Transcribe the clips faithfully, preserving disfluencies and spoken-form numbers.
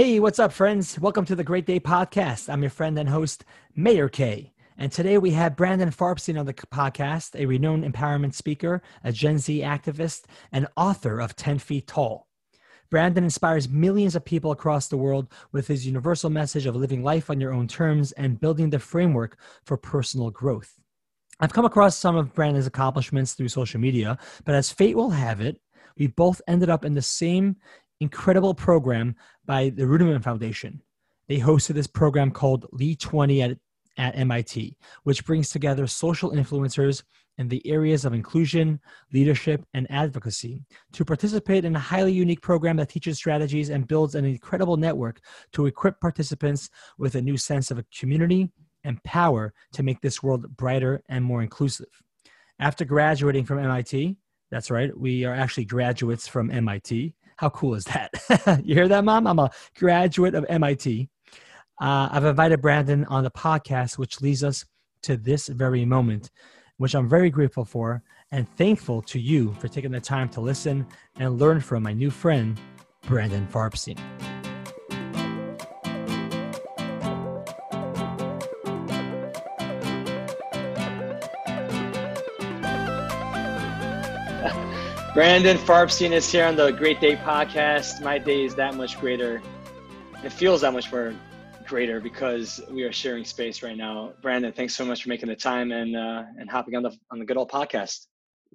Hey, what's up, friends? Welcome to The Great Day Podcast. I'm your friend and host, Meir Kay. And today we have Brandon Farbstein on the podcast, a renowned empowerment speaker, a Gen Z activist, and author of Ten Feet Tall. Brandon inspires millions of people across the world with his universal message of living life on your own terms and building the framework for personal growth. I've come across some of Brandon's accomplishments through social media, but as fate will have it, we both ended up in the same incredible program by the Ruderman Foundation. They hosted this program called Lead twenty at, at M I T, which brings together social influencers in the areas of inclusion, leadership, and advocacy to participate in a highly unique program that teaches strategies and builds an incredible network to equip participants with a new sense of a community and power to make this world brighter and more inclusive. After graduating from M I T, that's right, we are actually graduates from M I T. How cool is that? You hear that, Mom? I'm a graduate of M I T. Uh, I've invited Brandon on the podcast, which leads us to this very moment, which I'm very grateful for and thankful to you for taking the time to listen and learn from my new friend, Brandon Farbstein. Brandon Farbstein is here on the Great Day Podcast. My day is that much greater. It feels that much more greater because we are sharing space right now. Brandon, thanks so much for making the time and uh, and hopping on the on the good old podcast.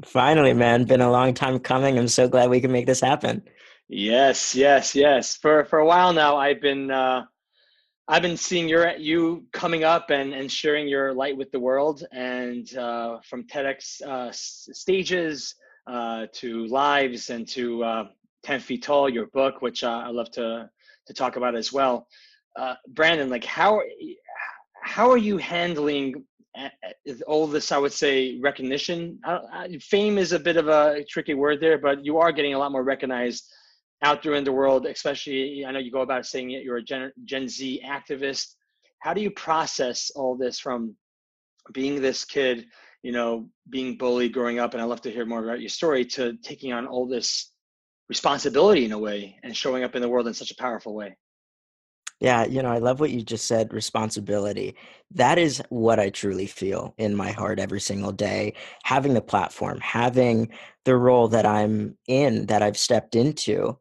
Finally, man. Been a long time coming. I'm so glad we can make this happen. Yes, yes, yes. For for a while now, I've been uh, I've been seeing your you coming up and, and sharing your light with the world, and uh, from TEDx uh, stages. Uh, to lives and to uh, ten Feet Tall, your book, which uh, I love to to talk about as well. Uh, Brandon, like how how are you handling all this? I would say recognition. I, I, fame is a bit of a tricky word there, but you are getting a lot more recognized out there in the world. Especially, I know you go about saying it. You're a Gen, Gen Z activist. How do you process all this from being this kid, you know, being bullied growing up, and I'd love to hear more about your story, to taking on all this responsibility in a way and showing up in the world in such a powerful way? Yeah, you know, I love what you just said, responsibility. That is what I truly feel in my heart every single day, having the platform, having the role that I'm in, that I've stepped into.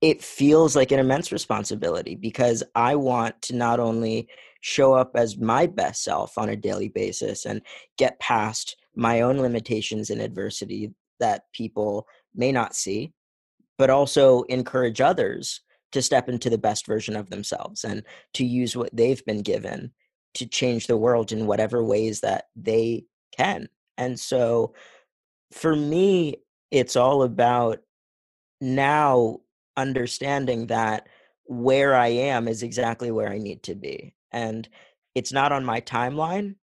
It feels like an immense responsibility because I want to not only show up as my best self on a daily basis and get past my own limitations and adversity that people may not see, but also encourage others to step into the best version of themselves and to use what they've been given to change the world in whatever ways that they can. And so for me, it's all about now understanding that where I am is exactly where I need to be. And it's not on my timeline.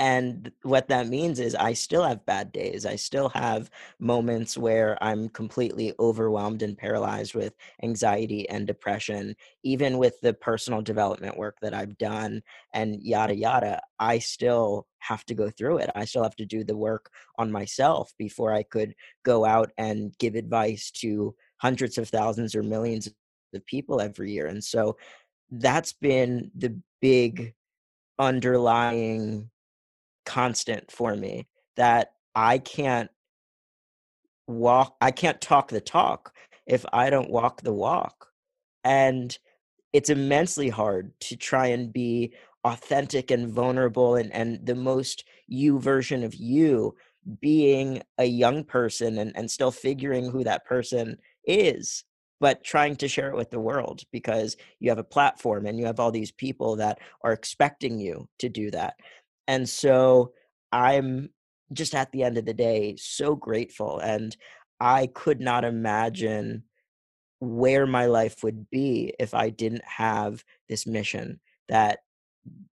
And what that means is I still have bad days. I still have moments where I'm completely overwhelmed and paralyzed with anxiety and depression. Even with the personal development work that I've done and yada, yada, I still have to go through it. I still have to do the work on myself before I could go out and give advice to hundreds of thousands or millions of people every year. And so that's been the big underlying constant for me, that I can't walk, I can't talk the talk if I don't walk the walk. And it's immensely hard to try and be authentic and vulnerable and, and the most you version of you, being a young person and, and still figuring who that person is, but trying to share it with the world because you have a platform and you have all these people that are expecting you to do that. And so I'm just, at the end of the day, so grateful. And I could not imagine where my life would be if I didn't have this mission that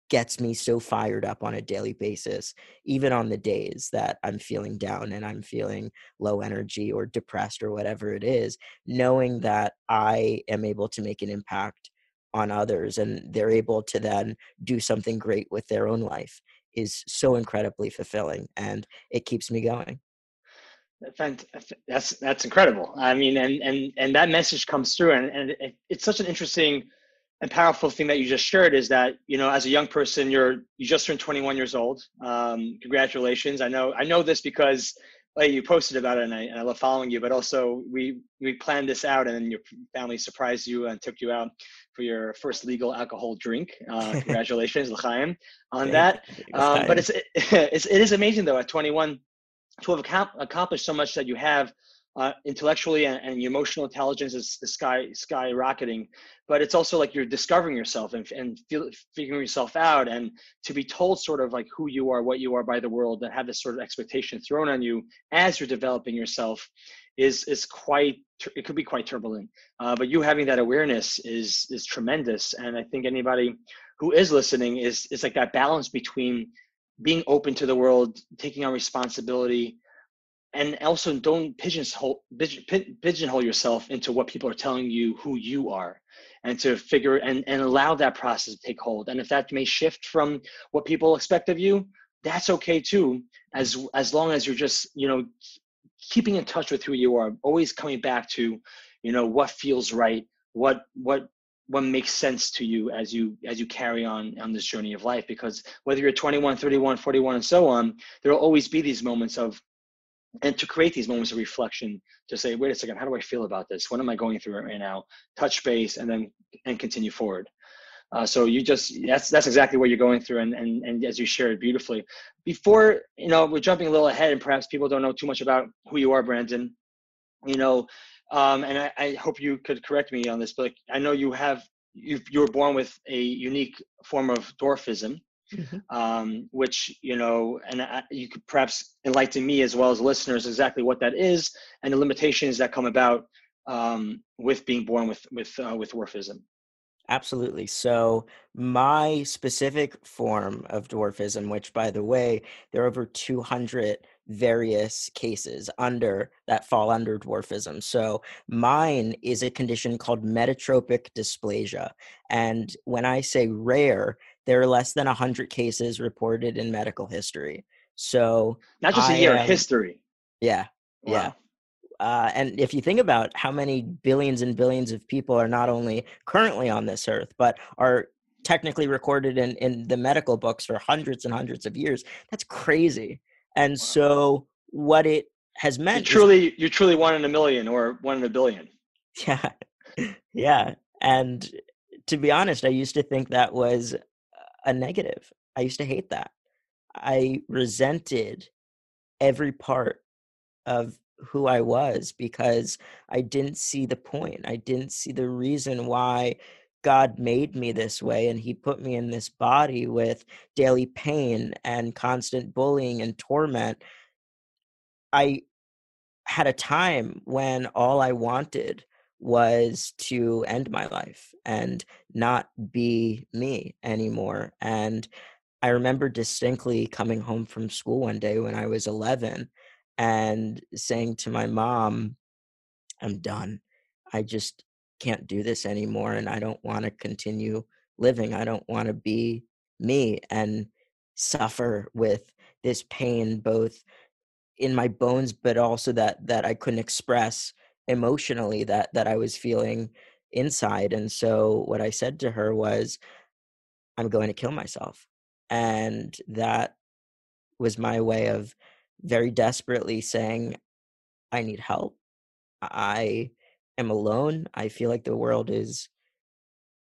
gets me so fired up on a daily basis, even on the days that I'm feeling down and I'm feeling low energy or depressed or whatever it is, knowing that I am able to make an impact on others and they're able to then do something great with their own life is so incredibly fulfilling, and it keeps me going. That's that's incredible. I mean, and and and that message comes through, and and it, it's such an interesting and powerful thing that you just shared. Is that, you know, as a young person, you're you just turned twenty-one years old. Um, congratulations! I know I know this because well, you posted about it, and I, and I love following you. But also, we we planned this out, and your family surprised you and took you out for your first legal alcohol drink. Uh, congratulations, L'chaim, on that. Um, but it's it, it's it is amazing though at twenty-one. To have accomplished so much that you have uh, intellectually, and, and your emotional intelligence is, is sky skyrocketing, but it's also like you're discovering yourself and, and feel, figuring yourself out, and to be told sort of like who you are, what you are by the world, and have this sort of expectation thrown on you as you're developing yourself is, is quite, it could be quite turbulent. Uh, but you having that awareness is, is tremendous. And I think anybody who is listening is, it's like that balance between being open to the world, taking on responsibility, and also don't pigeonhole pigeonhole yourself into what people are telling you who you are, and to figure and, and allow that process to take hold. And if that may shift from what people expect of you, that's okay too, as as long as you're just, you know, keeping in touch with who you are, always coming back to, you know, what feels right, what what what makes sense to you as you as you carry on on this journey of life. Because whether you're twenty-one, thirty-one, forty-one, and so on, there will always be these moments of, and to create these moments of reflection to say, wait a second, how do I feel about this? What am I going through right now? Touch base and then and continue forward. Uh, so you just, that's that's exactly what you're going through. And, and, and as you shared beautifully, before, you know, we're jumping a little ahead and perhaps people don't know too much about who you are, Brandon, you know, Um, and I, I hope you could correct me on this, but like, I know you have, you you were born with a unique form of dwarfism, mm-hmm. um, which, you know, and I, you could perhaps enlighten me as well as listeners exactly what that is and the limitations that come about um, with being born with, with, uh, with dwarfism. Absolutely. So my specific form of dwarfism, which by the way, there are over two hundred various cases under that fall under dwarfism. So mine is a condition called metatropic dysplasia. And when I say rare, there are less than one hundred cases reported in medical history. So not just I a year, am, history. Yeah. Wow. Yeah. Uh, and if you think about how many billions and billions of people are not only currently on this earth, but are technically recorded in, in the medical books for hundreds and hundreds of years, that's crazy. And wow. So what it has meant, you truly, is, you truly one in a million or one in a billion. Yeah. Yeah. And to be honest, I used to think that was a negative. I used to hate that. I resented every part of who I was because I didn't see the point. I didn't see the reason why God made me this way, and he put me in this body with daily pain and constant bullying and torment. I had a time when all I wanted was to end my life and not be me anymore. And I remember distinctly coming home from school one day when I was eleven and saying to my mom, I'm done. I just can't do this anymore, and I don't want to continue living. I don't want to be me and suffer with this pain both in my bones, but also that that I couldn't express emotionally that that I was feeling inside. And so what I said to her was, I'm going to kill myself. And that was my way of very desperately saying, I need help. I I'm alone. I feel like the world is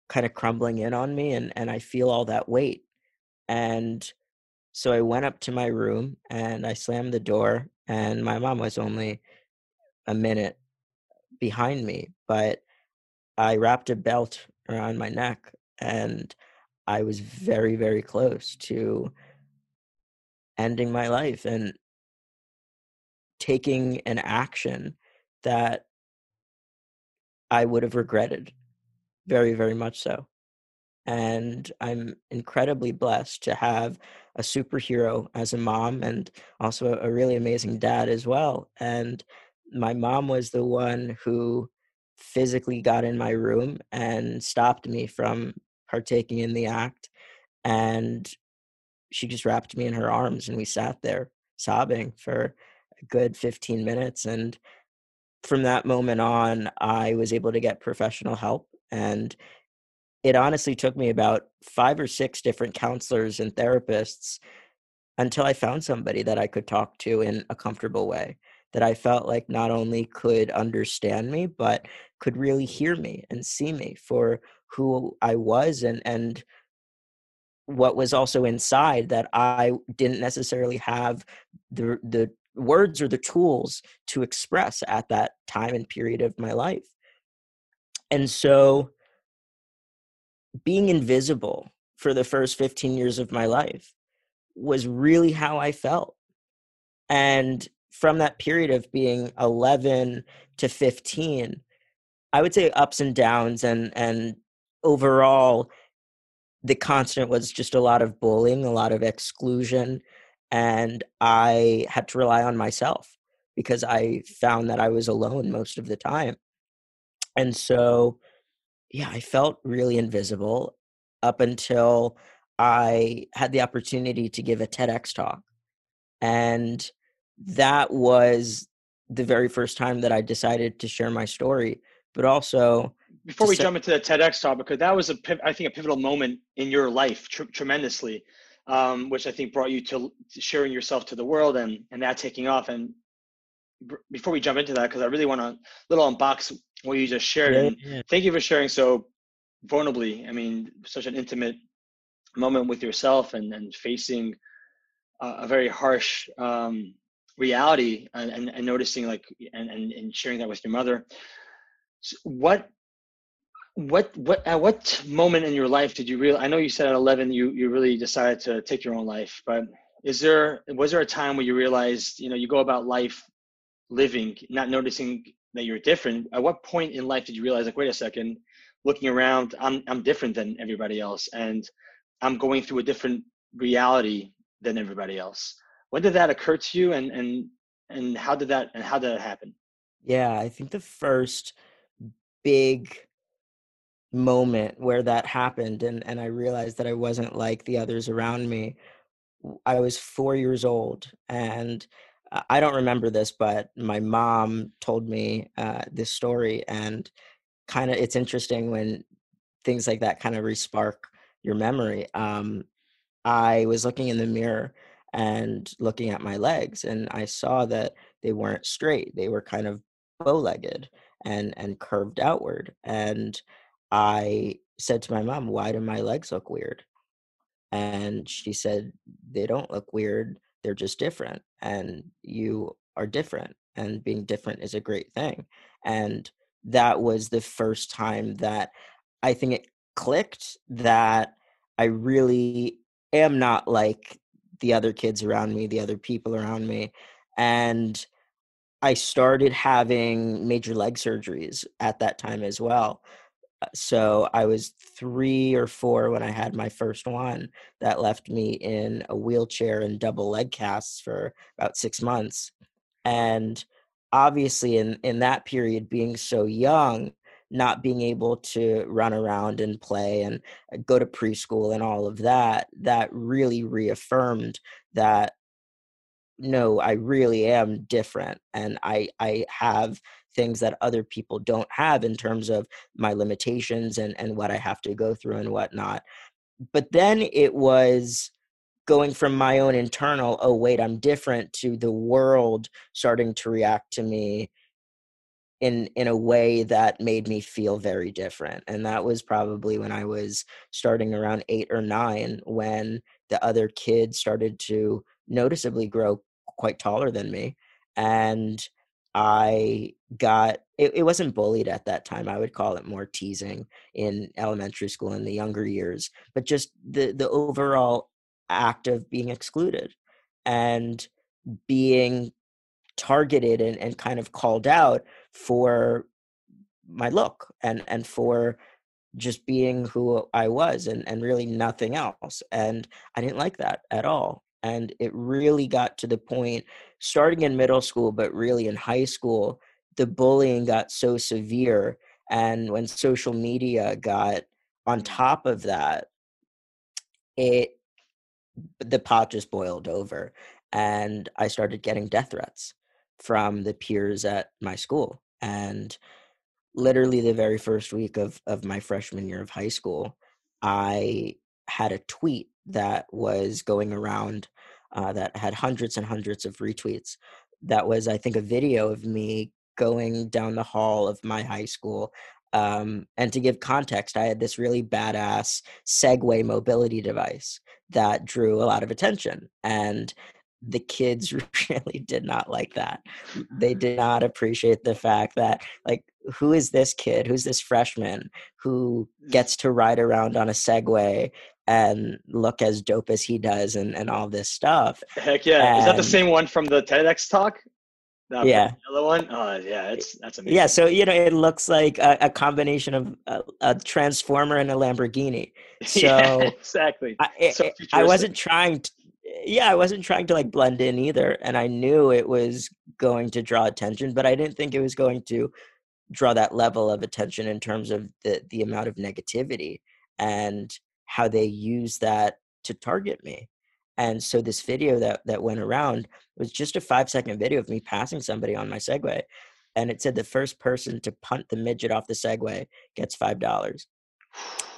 kind of crumbling in on me, and, and I feel all that weight. And so I went up to my room and I slammed the door, and my mom was only a minute behind me, but I wrapped a belt around my neck and I was very, very close to ending my life and taking an action that I would have regretted very, very much so. And I'm incredibly blessed to have a superhero as a mom and also a really amazing dad as well. And my mom was the one who physically got in my room and stopped me from partaking in the act. And she just wrapped me in her arms and we sat there sobbing for a good fifteen minutes. And from that moment on, I was able to get professional help. And it honestly took me about five or six different counselors and therapists until I found somebody that I could talk to in a comfortable way, that I felt like not only could understand me, but could really hear me and see me for who I was and and what was also inside, that I didn't necessarily have the the words or the tools to express at that time and period of my life. And so being invisible for the first fifteen years of my life was really how I felt. And from that period of being eleven to fifteen, I would say ups and downs, and and overall, the constant was just a lot of bullying, a lot of exclusion, and I had to rely on myself because I found that I was alone most of the time. And so, yeah, I felt really invisible up until I had the opportunity to give a TEDx talk. And that was the very first time that I decided to share my story, but also... Before we jump into the TEDx talk, because that was, a, I think, a pivotal moment in your life tr- tremendously, um, which I think brought you to sharing yourself to the world and, and that taking off. And b- before we jump into that, because I really want to little unbox what you just shared. And yeah, yeah. Thank you for sharing so vulnerably. I mean, such an intimate moment with yourself and, and facing uh, a very harsh um, reality and, and, and noticing like and, and, and sharing that with your mother. So what What what at what moment in your life did you realize? I know you said at eleven you you really decided to take your own life, but is there was there a time where you realized, you know, you go about life living, not noticing that you're different? At what point in life did you realize, like, wait a second, looking around, I'm I'm different than everybody else, and I'm going through a different reality than everybody else? When did that occur to you, and and and how did that and how did that happen? Yeah, I think the first big moment where that happened and and I realized that I wasn't like the others around me, I was four years old, and I don't remember this, but my mom told me uh this story, and kind of it's interesting when things like that kind of respark your memory. um I was looking in the mirror and looking at my legs, and I saw that they weren't straight, they were kind of bow-legged and and curved outward, and I said to my mom, why do my legs look weird? And she said, they don't look weird. They're just different. And you are different. And being different is a great thing. And that was the first time that I think it clicked that I really am not like the other kids around me, the other people around me. And I started having major leg surgeries at that time as well. So I was three or four when I had my first one that left me in a wheelchair and double leg casts for about six months. And obviously in, in that period, being so young, not being able to run around and play and go to preschool and all of that, that really reaffirmed that, no, I really am different. And I, I have things that other people don't have in terms of my limitations and, and what I have to go through and whatnot. But then it was going from my own internal, oh, wait, I'm different, to the world starting to react to me in in a way that made me feel very different. And that was probably when I was starting around eight or nine, when the other kids started to noticeably grow quite taller than me. And I got, it, it wasn't bullied at that time. I would call it more teasing in elementary school in the younger years, but just the, the overall act of being excluded and being targeted and, and kind of called out for my look and, and for just being who I was and, and really nothing else. And I didn't like that at all. And it really got to the point, starting in middle school, but really in high school, the bullying got so severe. And when social media got on top of that, it the pot just boiled over. And I started getting death threats from the peers at my school. And literally the very first week of, of my freshman year of high school, I had a tweet that was going around uh, that had hundreds and hundreds of retweets. That was, I think, a video of me going down the hall of my high school. Um, and to give context, I had this really badass Segway mobility device that drew a lot of attention. And the kids really did not like that. They did not appreciate the fact that, like, who is this kid? Who's this freshman who gets to ride around on a Segway and look as dope as he does and, and all this stuff? Heck yeah. And is that the same one from the TEDx talk? That yeah. Yellow one? Oh, yeah, it's, that's amazing. Yeah, so, you know, it looks like a, a combination of a, a Transformer and a Lamborghini. So yeah, exactly. I, so it, I wasn't trying to, yeah, I wasn't trying to like blend in either. And I knew it was going to draw attention, but I didn't think it was going to draw that level of attention in terms of the, the amount of negativity and how they use that to target me. And so this video that, that went around was just a five second video of me passing somebody on my Segway. And it said the first person to punt the midget off the Segway gets five dollars.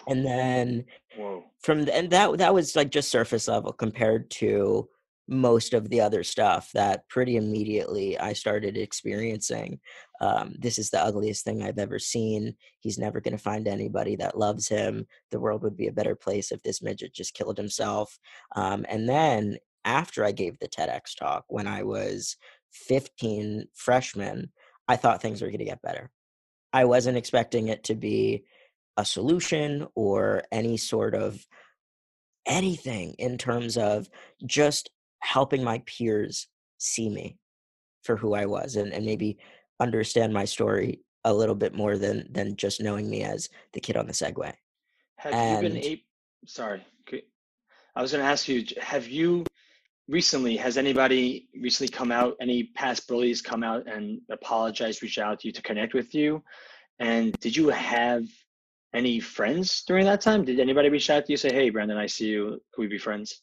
And then Whoa. from the, and that, that was like just surface level compared to most of the other stuff that pretty immediately I started experiencing. Um, this is the ugliest thing I've ever seen. He's never going to find anybody that loves him. The world would be a better place if this midget just killed himself. Um, and then after I gave the TEDx talk, when I was fifteen freshmen, I thought things were going to get better. I wasn't expecting it to be a solution or any sort of anything in terms of just helping my peers see me for who I was and, and maybe understand my story a little bit more than than just knowing me as the kid on the Segway. Have and, you been a, sorry, I was going to ask you, have you recently, has anybody recently come out, any past bullies come out and apologize, reach out to you to connect with you? And did you have any friends during that time? Did anybody reach out to you, say, hey, Brandon, I see you, could we be friends?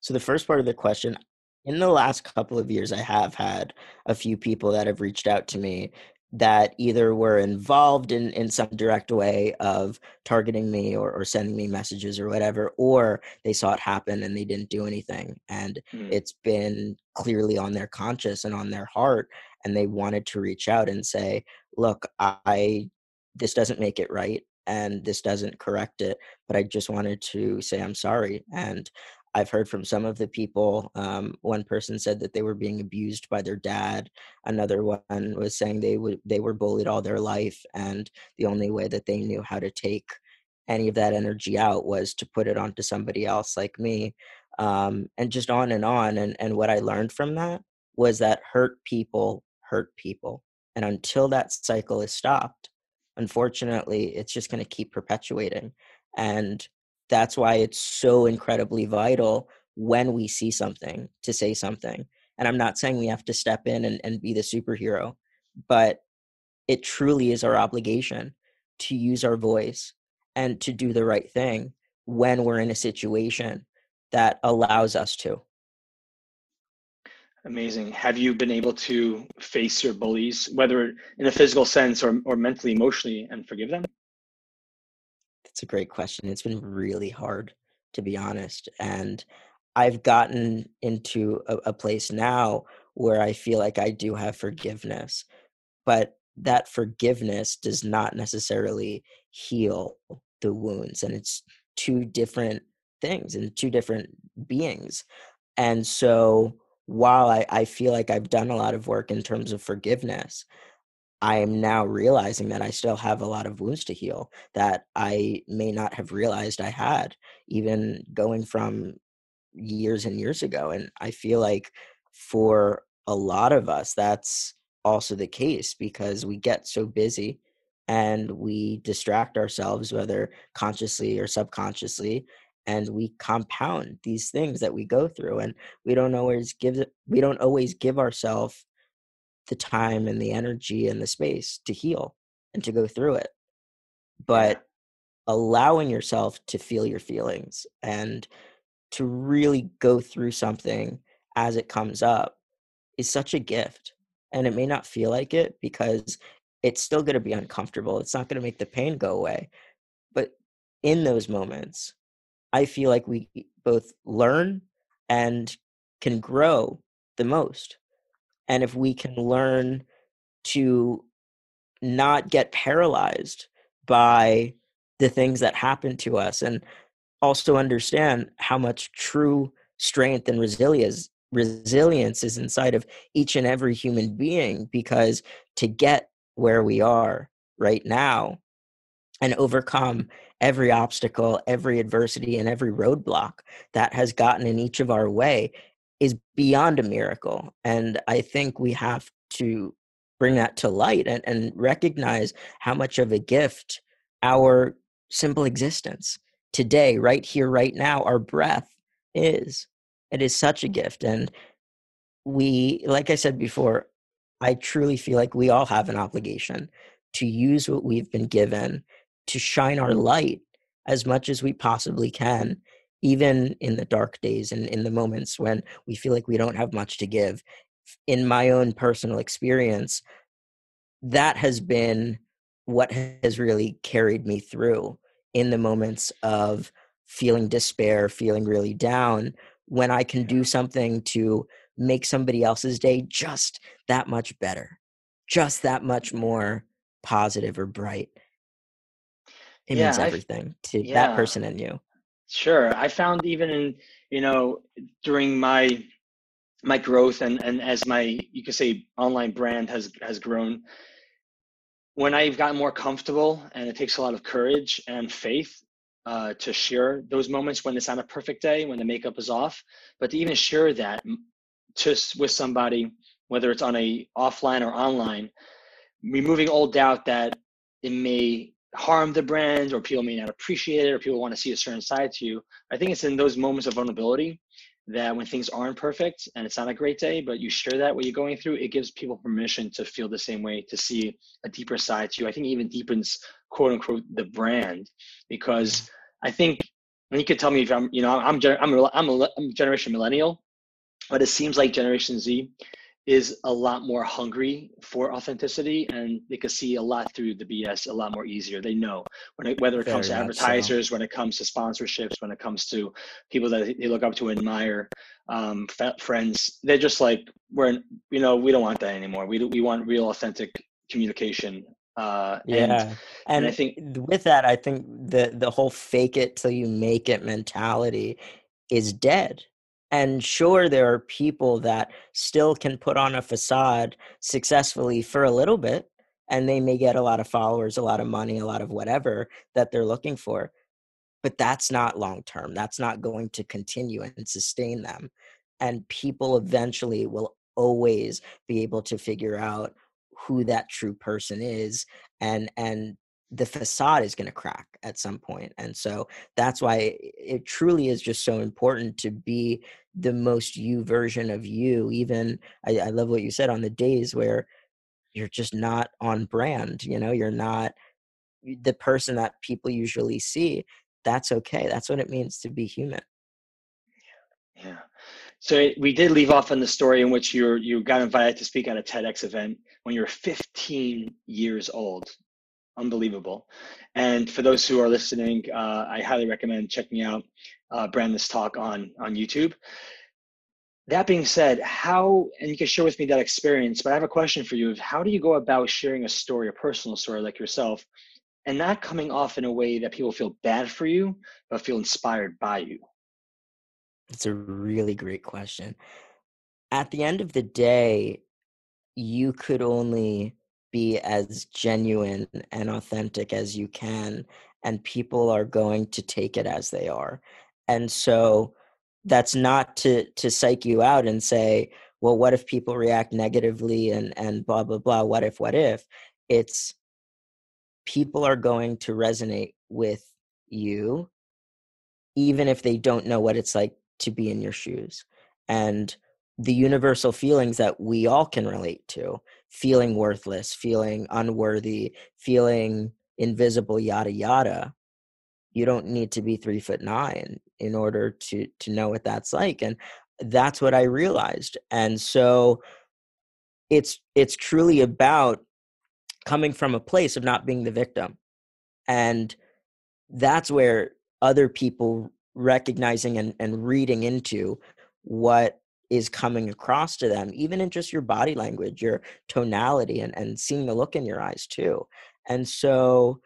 So the first part of the question, in the last couple of years, I have had a few people that have reached out to me that either were involved in, in some direct way of targeting me or, or sending me messages or whatever, or they saw it happen and they didn't do anything. And mm. it's been clearly on their conscience and on their heart. And they wanted to reach out and say, look, I, this doesn't make it right. And this doesn't correct it, but I just wanted to say, I'm sorry. And I've heard from some of the people. Um, one person said that they were being abused by their dad. Another one was saying they would, they were bullied all their life. And the only way that they knew how to take any of that energy out was to put it onto somebody else like me. Um, and just on and on. And, and what I learned from that was that hurt people hurt people. And until that cycle is stopped, unfortunately, it's just going to keep perpetuating. And that's why it's so incredibly vital when we see something to say something. And I'm not saying we have to step in and, and be the superhero, but it truly is our obligation to use our voice and to do the right thing when we're in a situation that allows us to. Amazing. Have you been able to face your bullies, whether in a physical sense or, or mentally, emotionally, and forgive them? It's a great question. It's been really hard, to be honest. And I've gotten into a, a place now where I feel like I do have forgiveness, but that forgiveness does not necessarily heal the wounds. And it's two different things and two different beings. And so while I, I feel like I've done a lot of work in terms of forgiveness, I am now realizing that I still have a lot of wounds to heal that I may not have realized I had, even going from years and years ago. And I feel like for a lot of us, that's also the case because we get so busy and we distract ourselves, whether consciously or subconsciously, and we compound these things that we go through. And we don't always give, we don't always give ourselves the time and the energy and the space to heal and to go through it. But allowing yourself to feel your feelings and to really go through something as it comes up is such a gift. And it may not feel like it because it's still going to be uncomfortable. It's not going to make the pain go away. But in those moments, I feel like we both learn and can grow the most. And if we can learn to not get paralyzed by the things that happen to us, and also understand how much true strength and resilience resilience is inside of each and every human being, because to get where we are right now and overcome every obstacle, every adversity, and every roadblock that has gotten in each of our way is beyond a miracle. And I think we have to bring that to light and, and recognize how much of a gift our simple existence today, right here, right now, our breath is. It is such a gift. And we, like I said before, I truly feel like we all have an obligation to use what we've been given to shine our light as much as we possibly can, even in the dark days and in the moments when we feel like we don't have much to give. In my own personal experience, that has been what has really carried me through in the moments of feeling despair, feeling really down. When I can do something to make somebody else's day just that much better, just that much more positive or bright, it yeah, means everything I, to yeah. that person and you. Sure. I found even in, you know, during my my growth and, and as my, you could say, online brand has has grown, when I've gotten more comfortable, and it takes a lot of courage and faith Uh, to share those moments when it's not a perfect day, when the makeup is off, but to even share that just with somebody, whether it's on a offline or online, removing all doubt that it may harm the brand or people may not appreciate it or people want to see a certain side to you. I think it's in those moments of vulnerability that when things aren't perfect and it's not a great day, but you share that what you're going through, it gives people permission to feel the same way, to see a deeper side to you. I think it even deepens, quote unquote, the brand, because I think, and you could tell me if I'm, you know, I'm, I'm, I'm a, I'm a generation millennial, but it seems like Generation Z is a lot more hungry for authenticity, and they can see a lot through the B S a lot more easier. They know when it, whether it Fair comes to advertisers, so. When it comes to sponsorships, when it comes to people that they look up to and admire, um, friends, they're just like, we're, you know, we don't want that anymore. We do, we want real authentic communication. Uh, yeah. And, and, and I think with that, I think the, the whole fake it till you make it mentality is dead. And sure, there are people that still can put on a facade successfully for a little bit, and they may get a lot of followers, a lot of money, a lot of whatever that they're looking for. But that's not long-term. That's not going to continue and sustain them. And people eventually will always be able to figure out who that true person is, and and the facade is going to crack at some point. And so that's why it truly is just so important to be the most you version of you. Even I, I love what you said on the days where you're just not on brand, you know, you're not the person that people usually see. That's okay. That's what it means to be human. Yeah. Yeah. So we did leave off on the story in which you you got invited to speak at a TEDx event when you were fifteen years old. Unbelievable. And for those who are listening, uh, I highly recommend checking out uh, Brandon's talk on, on YouTube. That being said, how, and you can share with me that experience, but I have a question for you. How do you go about sharing a story, a personal story like yourself, and not coming off in a way that people feel bad for you, but feel inspired by you? That's a really great question. At the end of the day, you could only be as genuine and authentic as you can, and people are going to take it as they are. And so that's not to to psych you out and say, well, what if people react negatively and and blah, blah, blah, what if, what if? It's people are going to resonate with you, even if they don't know what it's like to be in your shoes. And the universal feelings that we all can relate to, feeling worthless, feeling unworthy, feeling invisible, yada, yada. You don't need to be three foot nine in order to, to know what that's like. And that's what I realized. And so it's it's truly about coming from a place of not being the victim. And that's where other people recognizing and, and reading into what is coming across to them, even in just your body language, your tonality, and, and seeing the look in your eyes too. And so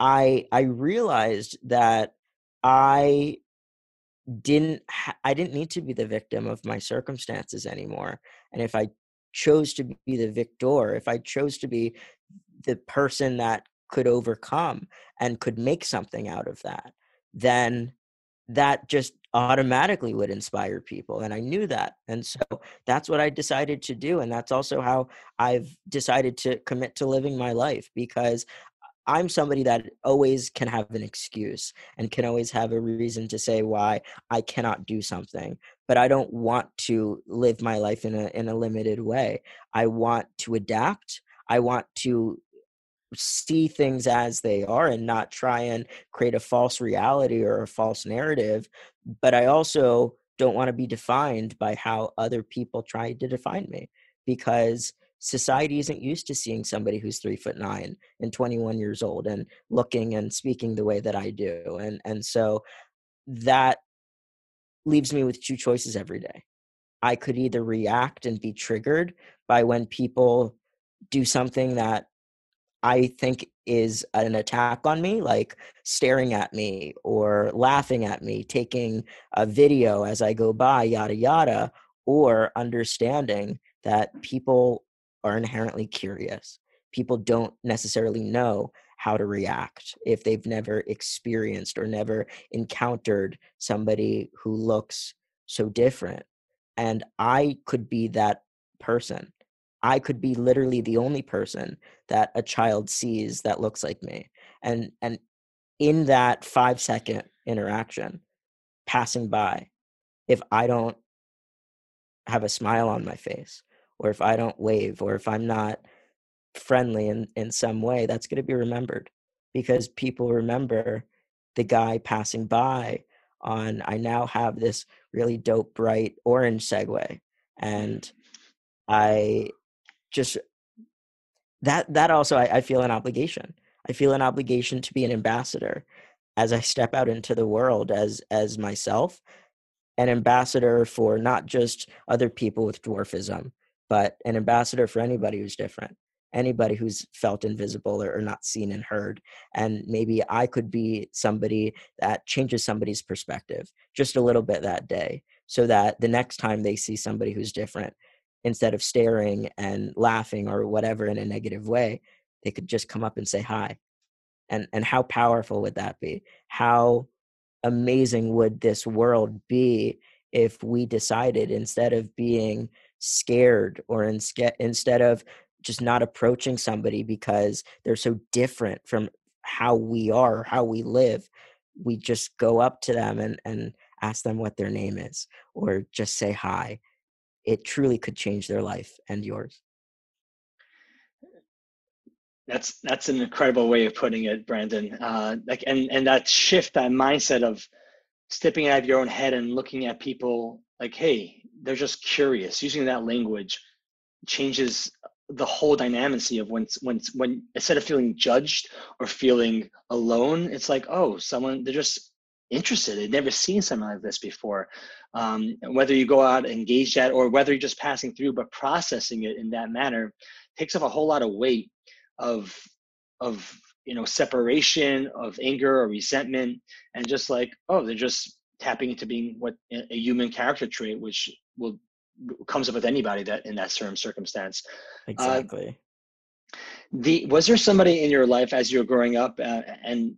I I realized that I didn't ha- I didn't need to be the victim of my circumstances anymore. And if I chose to be the victor, if I chose to be the person that could overcome and could make something out of that, then that just automatically would inspire people. And I knew that. And so that's what I decided to do. And that's also how I've decided to commit to living my life, because I'm somebody that always can have an excuse and can always have a reason to say why I cannot do something, but I don't want to live my life in a in a limited way. I want to adapt. I want to see things as they are and not try and create a false reality or a false narrative. But I also don't want to be defined by how other people try to define me, because society isn't used to seeing somebody who's three foot nine and twenty-one years old and looking and speaking the way that I do. And, and so that leaves me with two choices every day. I could either react and be triggered by when people do something that I think is an attack on me, like staring at me or laughing at me, taking a video as I go by, yada, yada, or understanding that people are inherently curious. People don't necessarily know how to react if they've never experienced or never encountered somebody who looks so different. And I could be that person. I could be literally the only person that a child sees that looks like me. And and in that five second interaction, passing by, if I don't have a smile on my face, or if I don't wave, or if I'm not friendly in, in some way, that's going to be remembered, because people remember the guy passing by on, I now have this really dope, bright orange Segway. And I... Just that, that also, I, I feel an obligation. I feel an obligation to be an ambassador as I step out into the world as, as myself, an ambassador for not just other people with dwarfism, but an ambassador for anybody who's different, anybody who's felt invisible or, or not seen and heard. And maybe I could be somebody that changes somebody's perspective just a little bit that day, so that the next time they see somebody who's different, instead of staring and laughing or whatever in a negative way, they could just come up and say hi. And and how powerful would that be? How amazing would this world be if we decided, instead of being scared or in, instead of just not approaching somebody because they're so different from how we are, how we live, we just go up to them and, and ask them what their name is, or just say hi. It truly could change their life and yours. That's that's an incredible way of putting it, Brandon. Uh, like, and and that shift, that mindset of stepping out of your own head and looking at people like, hey, they're just curious. Using that language changes the whole dynamicy of when when when instead of feeling judged or feeling alone, it's like, oh, someone, they're just interested. They'd never seen something like this before. Um, whether you go out and engage that, or whether you're just passing through, but processing it in that manner takes off a whole lot of weight of, of, you know, separation, of anger or resentment, and just like, oh, they're just tapping into being what a human character trait, which will comes up with anybody that in that certain circumstance. Exactly. Uh, the, was there somebody in your life as you were growing up uh, and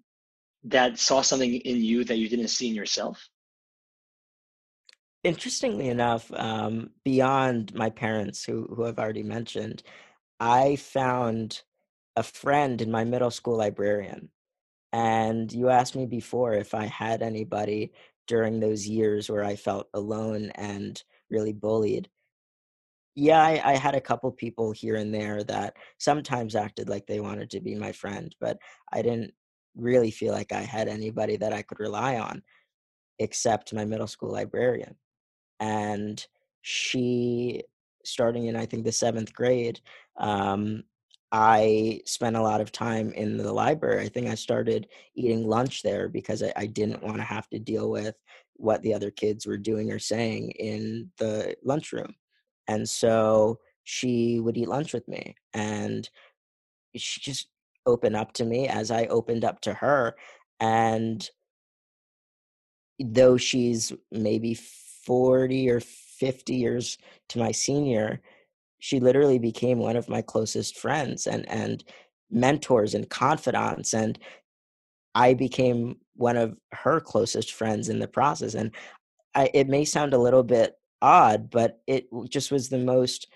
that saw something in you that you didn't see in yourself? Interestingly enough, um, beyond my parents, who who I've already mentioned, I found a friend in my middle school librarian. And you asked me before if I had anybody during those years where I felt alone and really bullied. Yeah, I, I had a couple people here and there that sometimes acted like they wanted to be my friend, but I didn't really feel like I had anybody that I could rely on except my middle school librarian. And she starting in, I think, the seventh grade, um, I spent a lot of time in the library. I think I started eating lunch there because I, I didn't want to have to deal with what the other kids were doing or saying in the lunchroom. And so she would eat lunch with me, and she just opened up to me as I opened up to her. And though she's maybe forty or fifty years to my senior, she literally became one of my closest friends and, and mentors and confidants. And I became one of her closest friends in the process. And I, it may sound a little bit odd, but it just was the most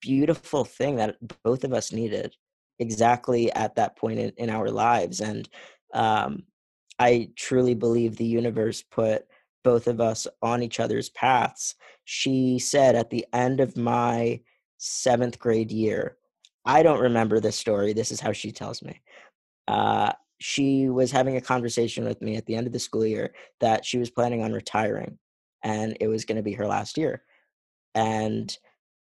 beautiful thing that both of us needed exactly at that point in, in our lives. And um, I truly believe the universe put both of us on each other's paths. She said at the end of my seventh grade year, I don't remember this story. This is how she tells me. Uh, she was having a conversation with me at the end of the school year that she was planning on retiring and it was going to be her last year. And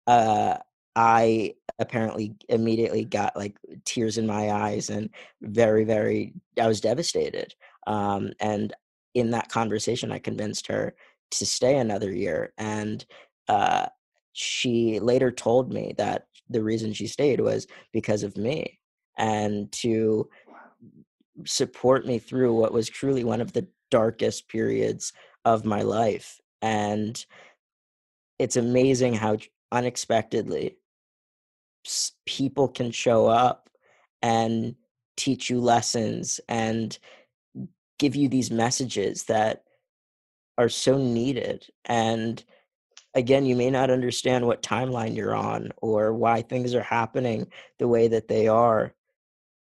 uh, I apparently immediately got like tears in my eyes and very, very, I was devastated. Um, and in that conversation, I convinced her to stay another year. And uh, she later told me that the reason she stayed was because of me and to support me through what was truly one of the darkest periods of my life. And it's amazing how unexpectedly people can show up and teach you lessons and give you these messages that are so needed. And again, you may not understand what timeline you're on or why things are happening the way that they are,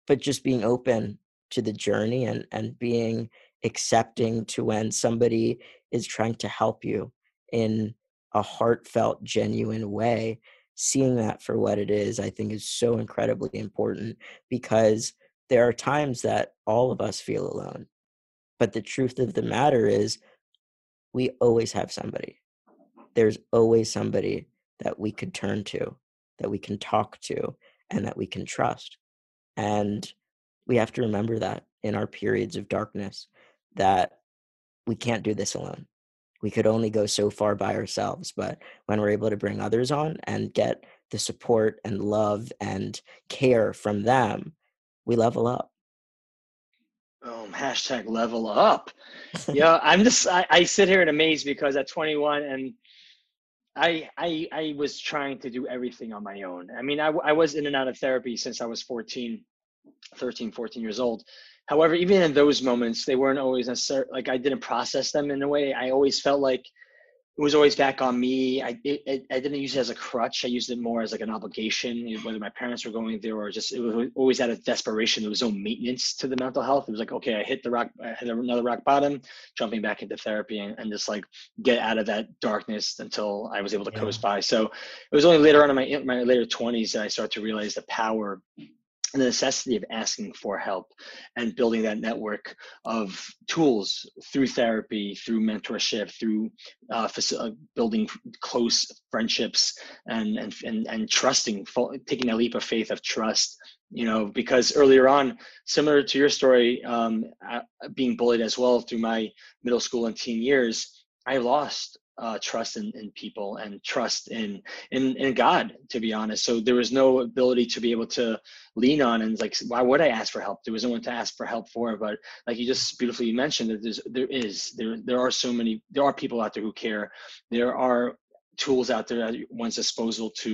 but just being open to the journey and, and being accepting to when somebody is trying to help you in a heartfelt, genuine way, seeing that for what it is, I think is so incredibly important, because there are times that all of us feel alone. But the truth of the matter is we always have somebody. There's always somebody that we could turn to, that we can talk to, and that we can trust. And we have to remember that in our periods of darkness, that we can't do this alone. We could only go so far by ourselves, but when we're able to bring others on and get the support and love and care from them, we level up. Boom. Hashtag level up. Yeah, I'm just, I, I sit here in amaze because at twenty-one and I, I, I was trying to do everything on my own. I mean, I, I was in and out of therapy since I was fourteen, thirteen, fourteen years old. However, even in those moments, they weren't always necessary. Like I didn't process them in a way. I always felt like it was always back on me. I, it, I didn't use it as a crutch. I used it more as like an obligation, whether my parents were going there or just, it was always out of desperation. There was no maintenance to the mental health. It was like, okay, I hit the rock, I hit another rock bottom, jumping back into therapy and, and just like get out of that darkness until I was able to yeah. coast by. So it was only later on in my, in my later twenties that I started to realize the power and the necessity of asking for help and building that network of tools through therapy, through mentorship, through uh, faci- building close friendships and, and, and, and trusting, taking a leap of faith of trust, you know, because earlier on, similar to your story, um, I, being bullied as well through my middle school and teen years, I lost Uh, trust in, in people and trust in, in in God, to be honest. So there was no ability to be able to lean on and like, why would I ask for help? There was no one to ask for help for. But like you just beautifully mentioned, that there's, there is, there, there are so many, there are people out there who care. There are tools out there at one's disposal to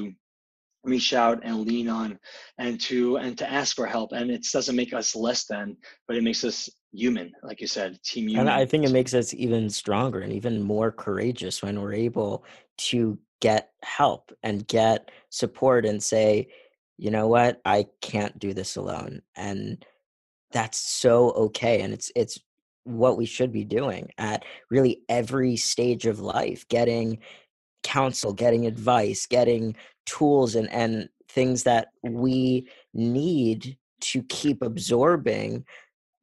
reach out and lean on and to and to ask for help. And it doesn't make us less than, but it makes us human, like you said, team human. And I think it makes us even stronger and even more courageous when we're able to get help and get support and say, you know what, I can't do this alone. And that's so okay. And it's it's what we should be doing at really every stage of life, getting counsel, getting advice, getting tools and, and things that we need to keep absorbing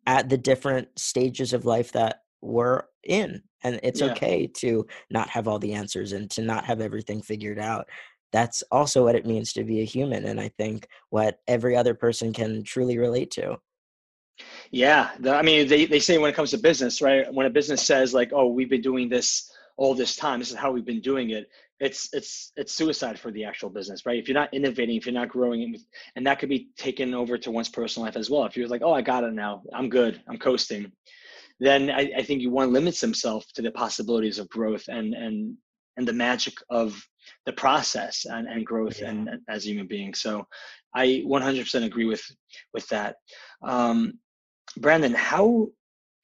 at the different stages of life that we're in. And it's yeah. okay to not have all the answers and to not have everything figured out, that's also what it means to be a human. And I think what every other person can truly relate to. Yeah. The, I mean, they, they say when it comes to business, right? When a business says like, oh, we've been doing this all this time, this is how we've been doing it. It's, it's, it's suicide for the actual business, right? If you're not innovating, if you're not growing, and that could be taken over to one's personal life as well. If you're like, oh, I got it now, I'm good, I'm coasting. Then I, I think you one limits himself to the possibilities of growth and, and, and the magic of the process and, and growth yeah. and, and as a human being. So I one hundred percent agree with, with that. Um, Brandon, how,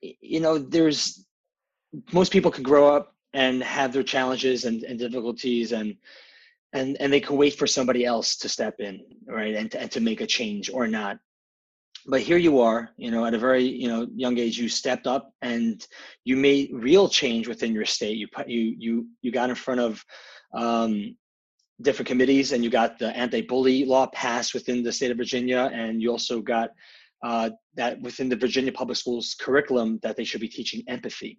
you know, there's, most people can grow up and have their challenges and, and difficulties and, and, and they can wait for somebody else to step in, right. And to, and to make a change or not. But here you are, you know, at a very, you know, young age, you stepped up and you made real change within your state. You put, you, you, you got in front of um, different committees and you got the anti-bully law passed within the state of Virginia. And you also got uh, that within the Virginia public schools curriculum that they should be teaching empathy.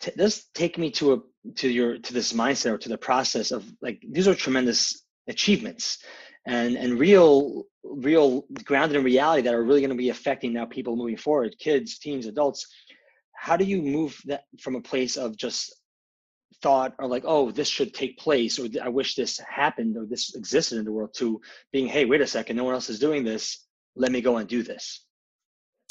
T- this take me to a, to your, to this mindset or to the process of like, these are tremendous achievements. And and real, real grounded in reality that are really going to be affecting now people moving forward, kids, teens, adults. How do you move that from a place of just thought or like, oh, this should take place, or I wish this happened or this existed in the world, to being, hey, wait a second, no one else is doing this. Let me go and do this.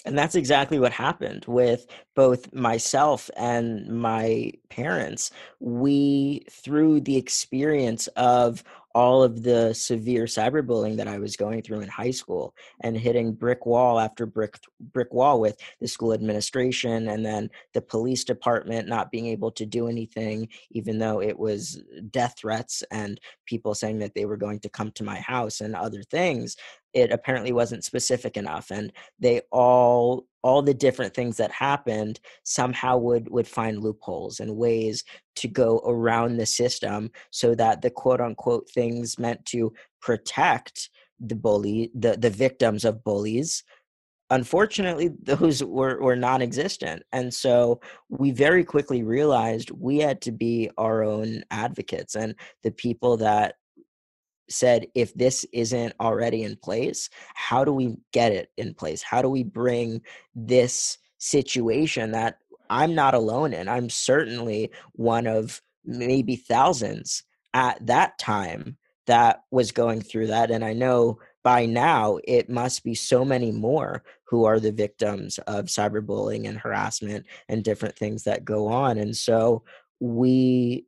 And that's exactly what happened with both myself and my parents. We, through the experience of all of the severe cyberbullying that I was going through in high school and hitting brick wall after brick brick wall with the school administration and then the police department not being able to do anything, even though it was death threats and people saying that they were going to come to my house and other things, it apparently wasn't specific enough. And they all, all the different things that happened somehow would, would find loopholes and ways to go around the system so that the quote unquote things meant to protect the bully, the, the victims of bullies, unfortunately, those were, were non-existent. And so we very quickly realized we had to be our own advocates and the people that said, if this isn't already in place, how do we get it in place? How do we bring this situation that I'm not alone in? I'm certainly one of maybe thousands at that time that was going through that. And I know by now it must be so many more who are the victims of cyberbullying and harassment and different things that go on. And so we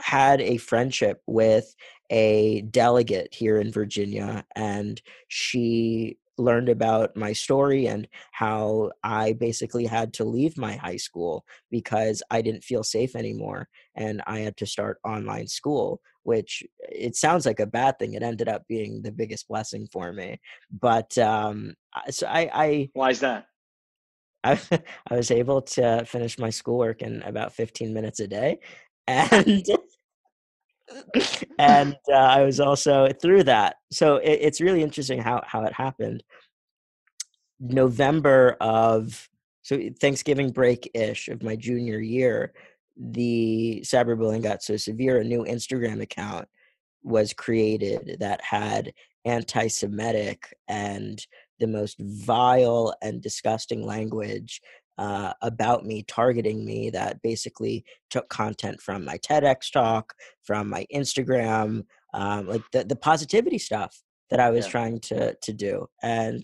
had a friendship with a delegate here in Virginia, and she learned about my story and how I basically had to leave my high school because I didn't feel safe anymore and I had to start online school, which it sounds like a bad thing. It ended up being the biggest blessing for me. But um, so I, I... Why is that? I, I was able to finish my schoolwork in about fifteen minutes a day. And and uh, I was also through that. So it, it's really interesting how, how it happened. November of, so Thanksgiving break-ish of my junior year, the cyberbullying got so severe, a new Instagram account was created that had anti-Semitic and the most vile and disgusting language Uh, about me, targeting me, that basically took content from my TEDx talk, from my Instagram, um, like the, the positivity stuff that I was yeah. trying to to do, and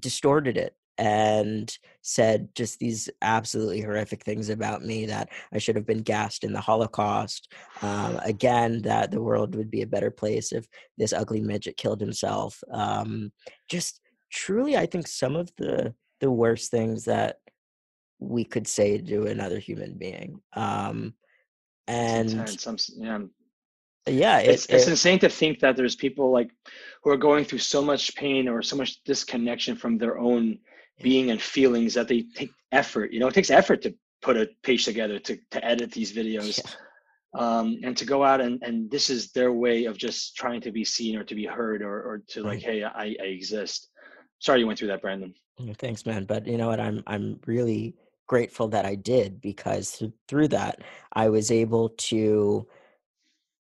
distorted it and said just these absolutely horrific things about me, that I should have been gassed in the Holocaust. Um, again, that the world would be a better place if this ugly midget killed himself. Um, just truly, I think some of the the worst things that we could say to another human being. Um, and Sometimes, some, yeah, yeah it, it's, it's it, insane to think that there's people like who are going through so much pain or so much disconnection from their own being and feelings that they take effort, you know, it takes effort to put a page together, to, to edit these videos yeah. um, and to go out and, and this is their way of just trying to be seen or to be heard or, or to like, right. Hey, I, I exist. Sorry you went through that, Brandon. Thanks, man. But you know what? I'm, I'm really grateful that I did, because through that I was able to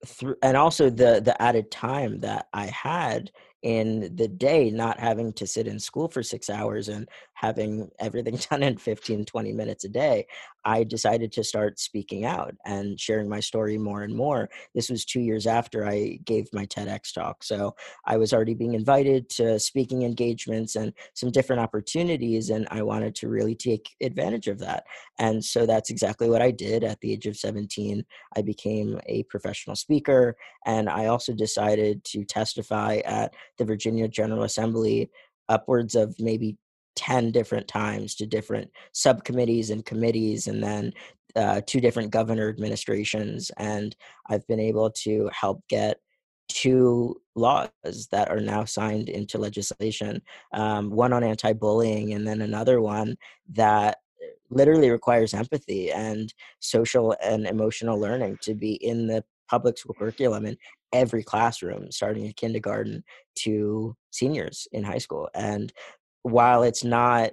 through, and also the the added time that I had in the day, not having to sit in school for six hours and having everything done in fifteen, twenty minutes a day, I decided to start speaking out and sharing my story more and more. This was two years after I gave my TEDx talk. So I was already being invited to speaking engagements and some different opportunities, and I wanted to really take advantage of that. And so that's exactly what I did. At the age of seventeen, I became a professional speaker, and I also decided to testify at the Virginia General Assembly upwards of maybe ten different times to different subcommittees and committees, and then uh, two different governor administrations. And I've been able to help get two laws that are now signed into legislation, um, one on anti-bullying and then another one that literally requires empathy and social and emotional learning to be in the public school curriculum in every classroom, starting in kindergarten to seniors in high school. And while it's not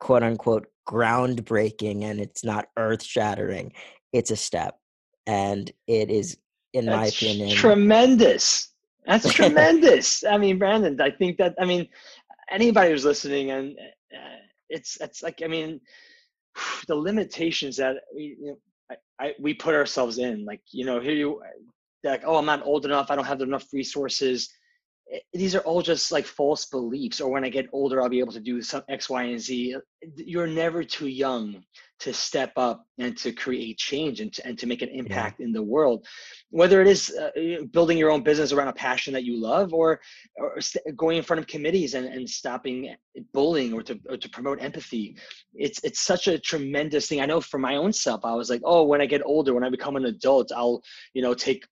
quote unquote groundbreaking and it's not earth shattering, it's a step. And it is, in That's my opinion, tremendous. That's tremendous. I mean, Brandon, I think that, I mean, anybody who's listening, and uh, it's, it's like, I mean, the limitations that we, you know, I, I, we put ourselves in, like, you know, here you, like, oh, I'm not old enough. I don't have enough resources. These are all just like false beliefs, or when I get older, I'll be able to do some X, Y, and Z. You're never too young to step up and to create change and to, and to make an impact yeah. in the world, whether it is uh, building your own business around a passion that you love, or, or st- going in front of committees and, and stopping bullying, or to, or to promote empathy. It's, it's such a tremendous thing. I know for my own self, I was like, oh, when I get older, when I become an adult, I'll, you know, take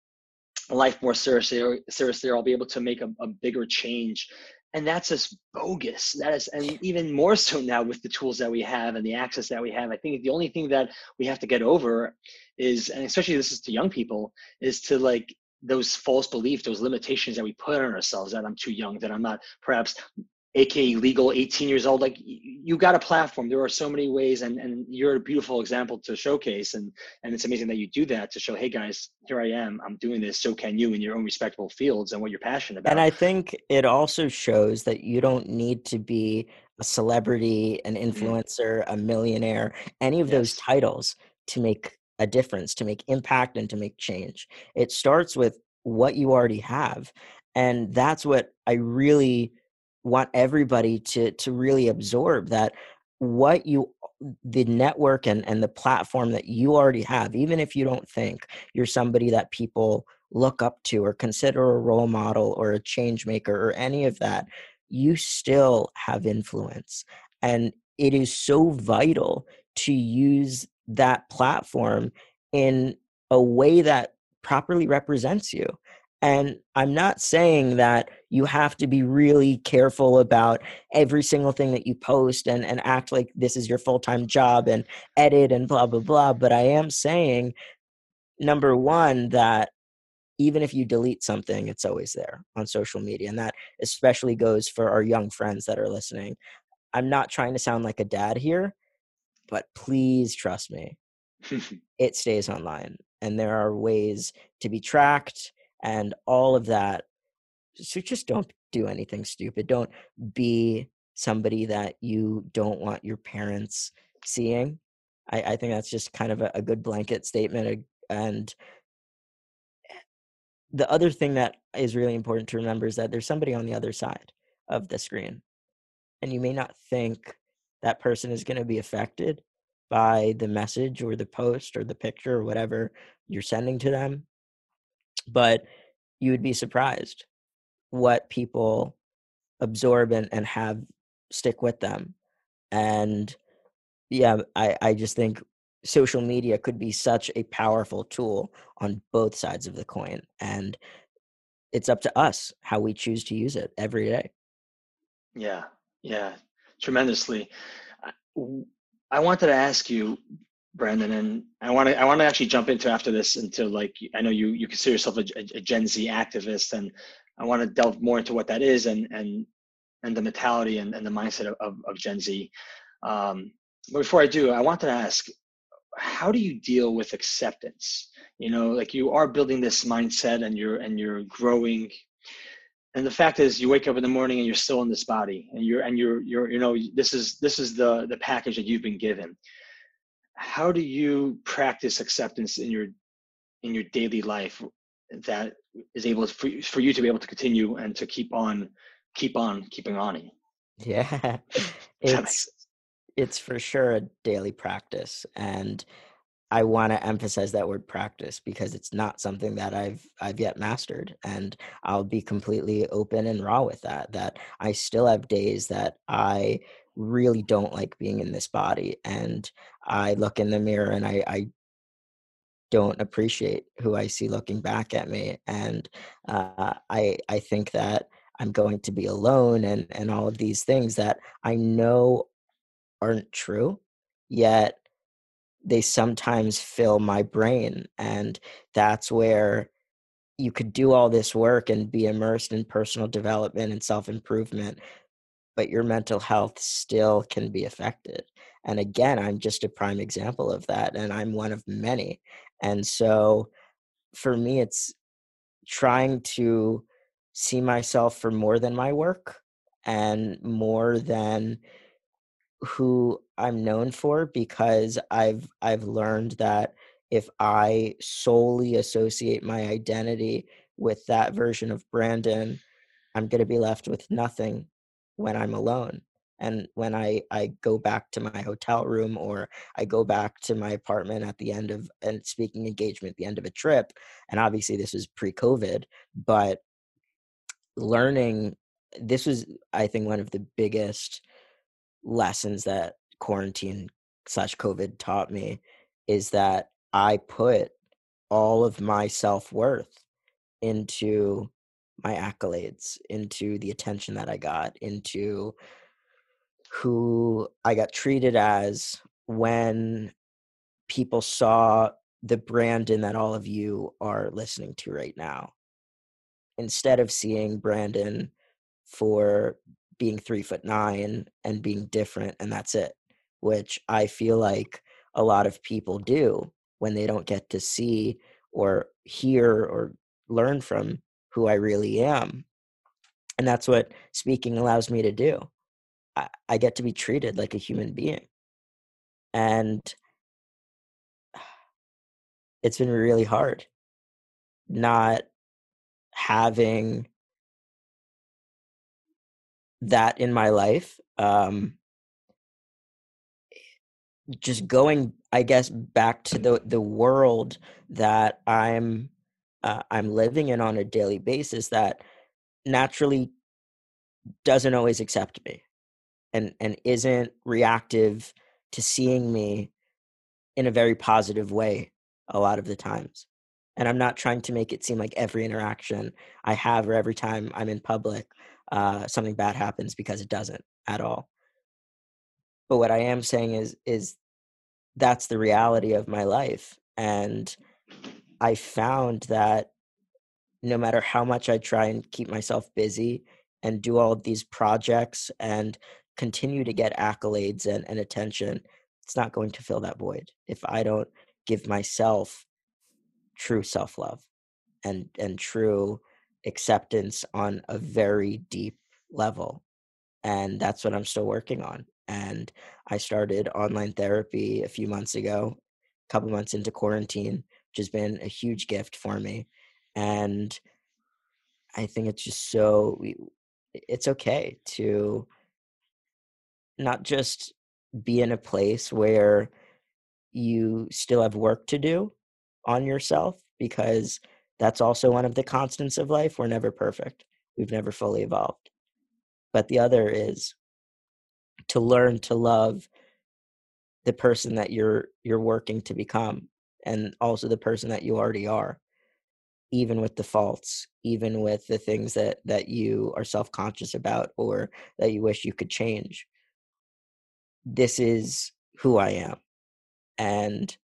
life more seriously, or seriously, or I'll be able to make a, a bigger change. And that's just bogus. That is, and even more so now with the tools that we have and the access that we have. I think the only thing that we have to get over is, and especially this is to young people, is to like those false beliefs, those limitations that we put on ourselves, that I'm too young, that I'm not perhaps A K A legal eighteen years old. Like, you got a platform. There are so many ways, and, and you're a beautiful example to showcase. And, and it's amazing that you do that, to show, hey guys, here I am, I'm doing this. So can you, in your own respectable fields and what you're passionate about. And I think it also shows that you don't need to be a celebrity, an influencer, a millionaire, any of yes. those titles to make a difference, to make impact, and to make change. It starts with what you already have. And that's what I really want everybody to to really absorb, that what you, the network and, and the platform that you already have, even if you don't think you're somebody that people look up to or consider a role model or a change maker or any of that, you still have influence. And it is so vital to use that platform in a way that properly represents you. And I'm not saying that you have to be really careful about every single thing that you post and, and act like this is your full-time job and edit and blah, blah, blah. But I am saying, number one, that even if you delete something, it's always there on social media. And that especially goes for our young friends that are listening. I'm not trying to sound like a dad here, but please trust me. It stays online. And there are ways to be tracked and all of that. So just don't do anything stupid. Don't be somebody that you don't want your parents seeing. I, I think that's just kind of a, a good blanket statement. And the other thing that is really important to remember is that there's somebody on the other side of the screen. And you may not think that person is going to be affected by the message or the post or the picture or whatever you're sending to them. But you would be surprised what people absorb and, and have stick with them. And yeah, I, I just think social media could be such a powerful tool on both sides of the coin. And it's up to us how we choose to use it every day. Yeah, yeah, tremendously. I, I wanted to ask you, Brandon, and I want to I want to actually jump into after this into like, I know you you consider yourself a, a Gen Z activist, and I want to delve more into what that is and and and the mentality and, and the mindset of, of, of Gen Z. Um, but before I do, I wanted to ask, how do you deal with acceptance? You know, like you are building this mindset and you're and you're growing. And the fact is you wake up in the morning and you're still in this body and you're and you're you're you know, this is this is the the package that you've been given. How do you practice acceptance in your in your daily life that is able for you, for you to be able to continue and to keep on keep on keeping on? Yeah. It's it's for sure a daily practice, and I want to emphasize that word practice because it's not something that I've I've yet mastered, and I'll be completely open and raw with that that I still have days that I really don't like being in this body, and I look in the mirror and I, I don't appreciate who I see looking back at me, and uh, I I think that I'm going to be alone and and all of these things that I know aren't true, yet they sometimes fill my brain. And that's where you could do all this work and be immersed in personal development and self-improvement, but your mental health still can be affected. And again, I'm just a prime example of that, and I'm one of many. And so for me, it's trying to see myself for more than my work and more than who I'm known for, because I've I've learned that if I solely associate my identity with that version of Brandon, I'm going to be left with nothing when I'm alone. And when I, I go back to my hotel room or I go back to my apartment at the end of a speaking engagement, the end of a trip, and obviously this was pre-COVID, but learning, this was, I think, one of the biggest lessons that quarantine slash COVID taught me is that I put all of my self-worth into my accolades, into the attention that I got, into who I got treated as when people saw the Brandon that all of you are listening to right now, instead of seeing Brandon for being three foot nine and being different and that's it, which I feel like a lot of people do when they don't get to see or hear or learn from who I really am. And that's what speaking allows me to do. I, I get to be treated like a human being. And it's been really hard not having that in my life. Um, just going, I guess, back to the, the world that I'm uh, I'm living in on a daily basis that naturally doesn't always accept me and, and isn't reactive to seeing me in a very positive way a lot of the times. And I'm not trying to make it seem like every interaction I have or every time I'm in public, uh, something bad happens, because it doesn't at all. But what I am saying is, is that's the reality of my life. And I found that no matter how much I try and keep myself busy and do all of these projects and continue to get accolades and, and attention, it's not going to fill that void if I don't give myself true self-love and and true acceptance on a very deep level. And that's what I'm still working on. And I started online therapy a few months ago, a couple months into quarantine, which has been a huge gift for me. And I think it's just so, it's okay to not just be in a place where you still have work to do on yourself, because that's also one of the constants of life. We're never perfect. We've never fully evolved. But the other is to learn to love the person that you're you're working to become, and also the person that you already are, even with the faults, even with the things that, that you are self-conscious about or that you wish you could change. This is who I am. And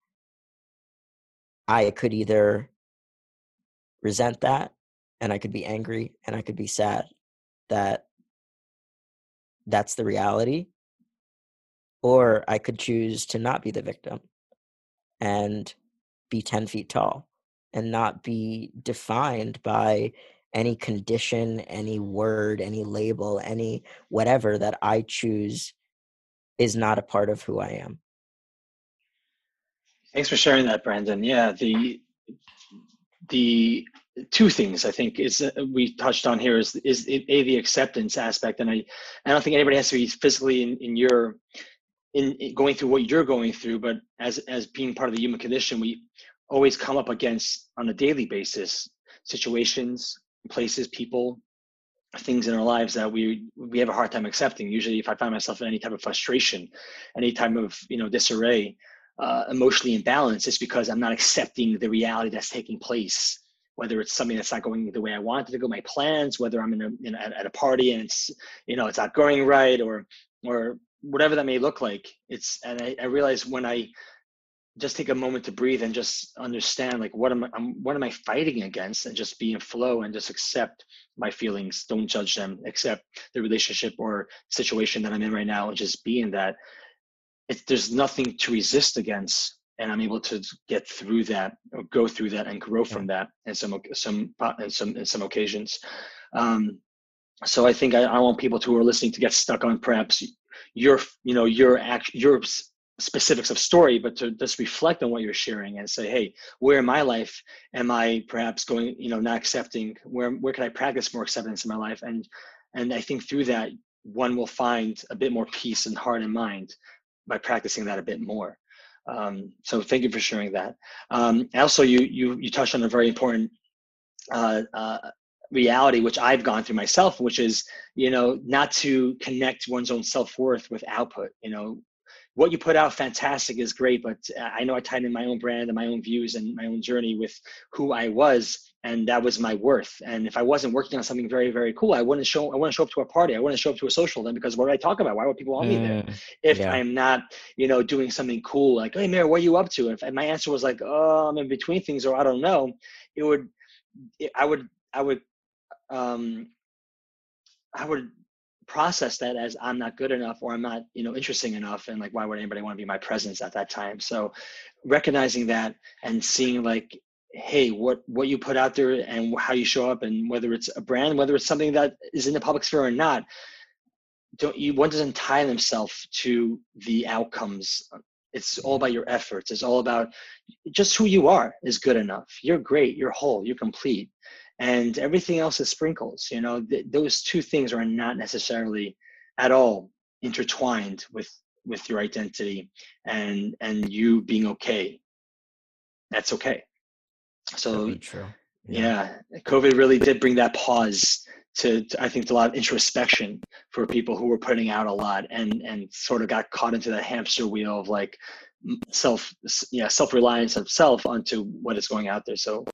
I could either resent that, and I could be angry, and I could be sad that that's the reality, or I could choose to not be the victim and be ten feet tall and not be defined by any condition, any word, any label, any whatever that I choose is not a part of who I am. Thanks for sharing that, Brandon. Yeah, the the two things I think is uh, we touched on here is is a the acceptance aspect, and I I don't think anybody has to be physically in in your in, in going through what you're going through, but as as being part of the human condition, we always come up against on a daily basis situations, places, people, things in our lives that we we have a hard time accepting. Usually, if I find myself in any type of frustration, any type of you know disarray, uh, emotionally imbalanced, it's because I'm not accepting the reality that's taking place. Whether it's something that's not going the way I wanted to go, my plans, whether I'm in a in, at, at a party and it's you know it's not going right, or or whatever that may look like. It's and I, I realize when I just take a moment to breathe and just understand, like, what am I, I'm, what am I fighting against, and just be in flow and just accept my feelings. Don't judge them, accept the relationship or situation that I'm in right now and just be in that. It's, there's nothing to resist against. And I'm able to get through that or go through that and grow from that in some, some, in some, in some occasions. Um, so I think I, I want people who are listening to get stuck on perhaps your, you know, your act, your specifics of story, but to just reflect on what you're sharing and say, hey, where in my life am I perhaps going, you know, not accepting? Where where can I practice more acceptance in my life? And and I think through that, one will find a bit more peace in heart and mind by practicing that a bit more. Um, so thank you for sharing that. Um, also, you you you touched on a very important uh, uh, reality, which I've gone through myself, which is, you know, not to connect one's own self-worth with output, you know, what you put out, fantastic, is great, but I know I tied in my own brand and my own views and my own journey with who I was, and that was my worth. And if I wasn't working on something very, very cool, I wouldn't show. I wouldn't show up to a party. I wouldn't show up to a social then, because what would I talk about? Why would people want me there? If yeah. I'm not, you know, doing something cool, like, hey, Meir, what are you up to? If and my answer was like, oh, I'm in between things, or I don't know, it would, it, I would, I would, um, I would. process that as I'm not good enough, or I'm not, you know, interesting enough, and like, why would anybody want to be my presence at that time? So recognizing that and seeing like, hey, what what you put out there and how you show up, and whether it's a brand, whether it's something that is in the public sphere or not, don't you one doesn't tie themselves to the outcomes. It's all about your efforts. It's all about just who you are is good enough. You're great. You're whole. You're complete. And everything else is sprinkles, you know, th- those two things are not necessarily at all intertwined with, with your identity and, and you being okay. That's okay. So true. Yeah. yeah, COVID really did bring that pause to, to, I think, a lot of introspection for people who were putting out a lot and, and sort of got caught into the hamster wheel of like self, yeah, self-reliance of self onto what is going out there. So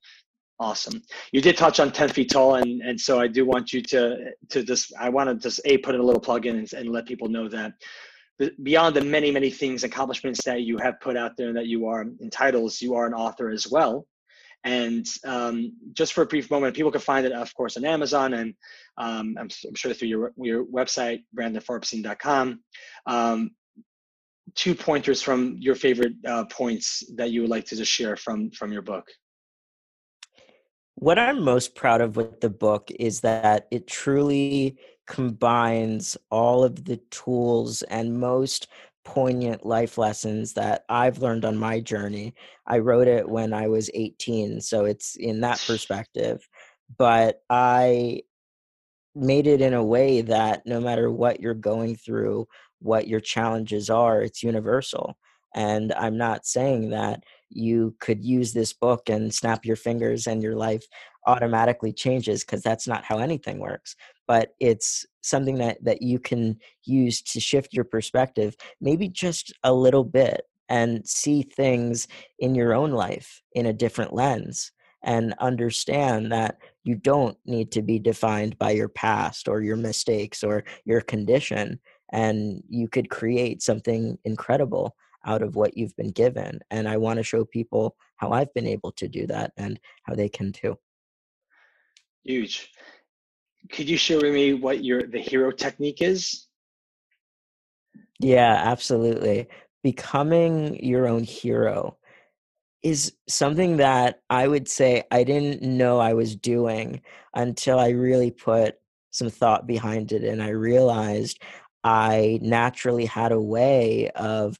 awesome. You did touch on ten feet tall. And, and so I do want you to, to just, I want to just a, put in a little plug in and, and let people know that beyond the many, many things, accomplishments that you have put out there and that you are in titles, you are an author as well. And um, just for a brief moment, people can find it, of course, on Amazon, and um, I'm, I'm sure through your, your website, brandon farbstein dot com. Um, two pointers from your favorite uh, points that you would like to just share from, from your book. What I'm most proud of with the book is that it truly combines all of the tools and most poignant life lessons that I've learned on my journey. I wrote it when I was eighteen, so it's in that perspective. But I made it in a way that no matter what you're going through, what your challenges are, it's universal. And I'm not saying that you could use this book and snap your fingers and your life automatically changes, because that's not how anything works. But it's something that, that you can use to shift your perspective, maybe just a little bit, and see things in your own life in a different lens, and understand that you don't need to be defined by your past or your mistakes or your condition, and you could create something incredible out of what you've been given. And I want to show people how I've been able to do that and how they can too. Huge. Could you share with me what your the hero technique is? Yeah, absolutely. Becoming your own hero is something that I would say I didn't know I was doing until I really put some thought behind it. And I realized I naturally had a way of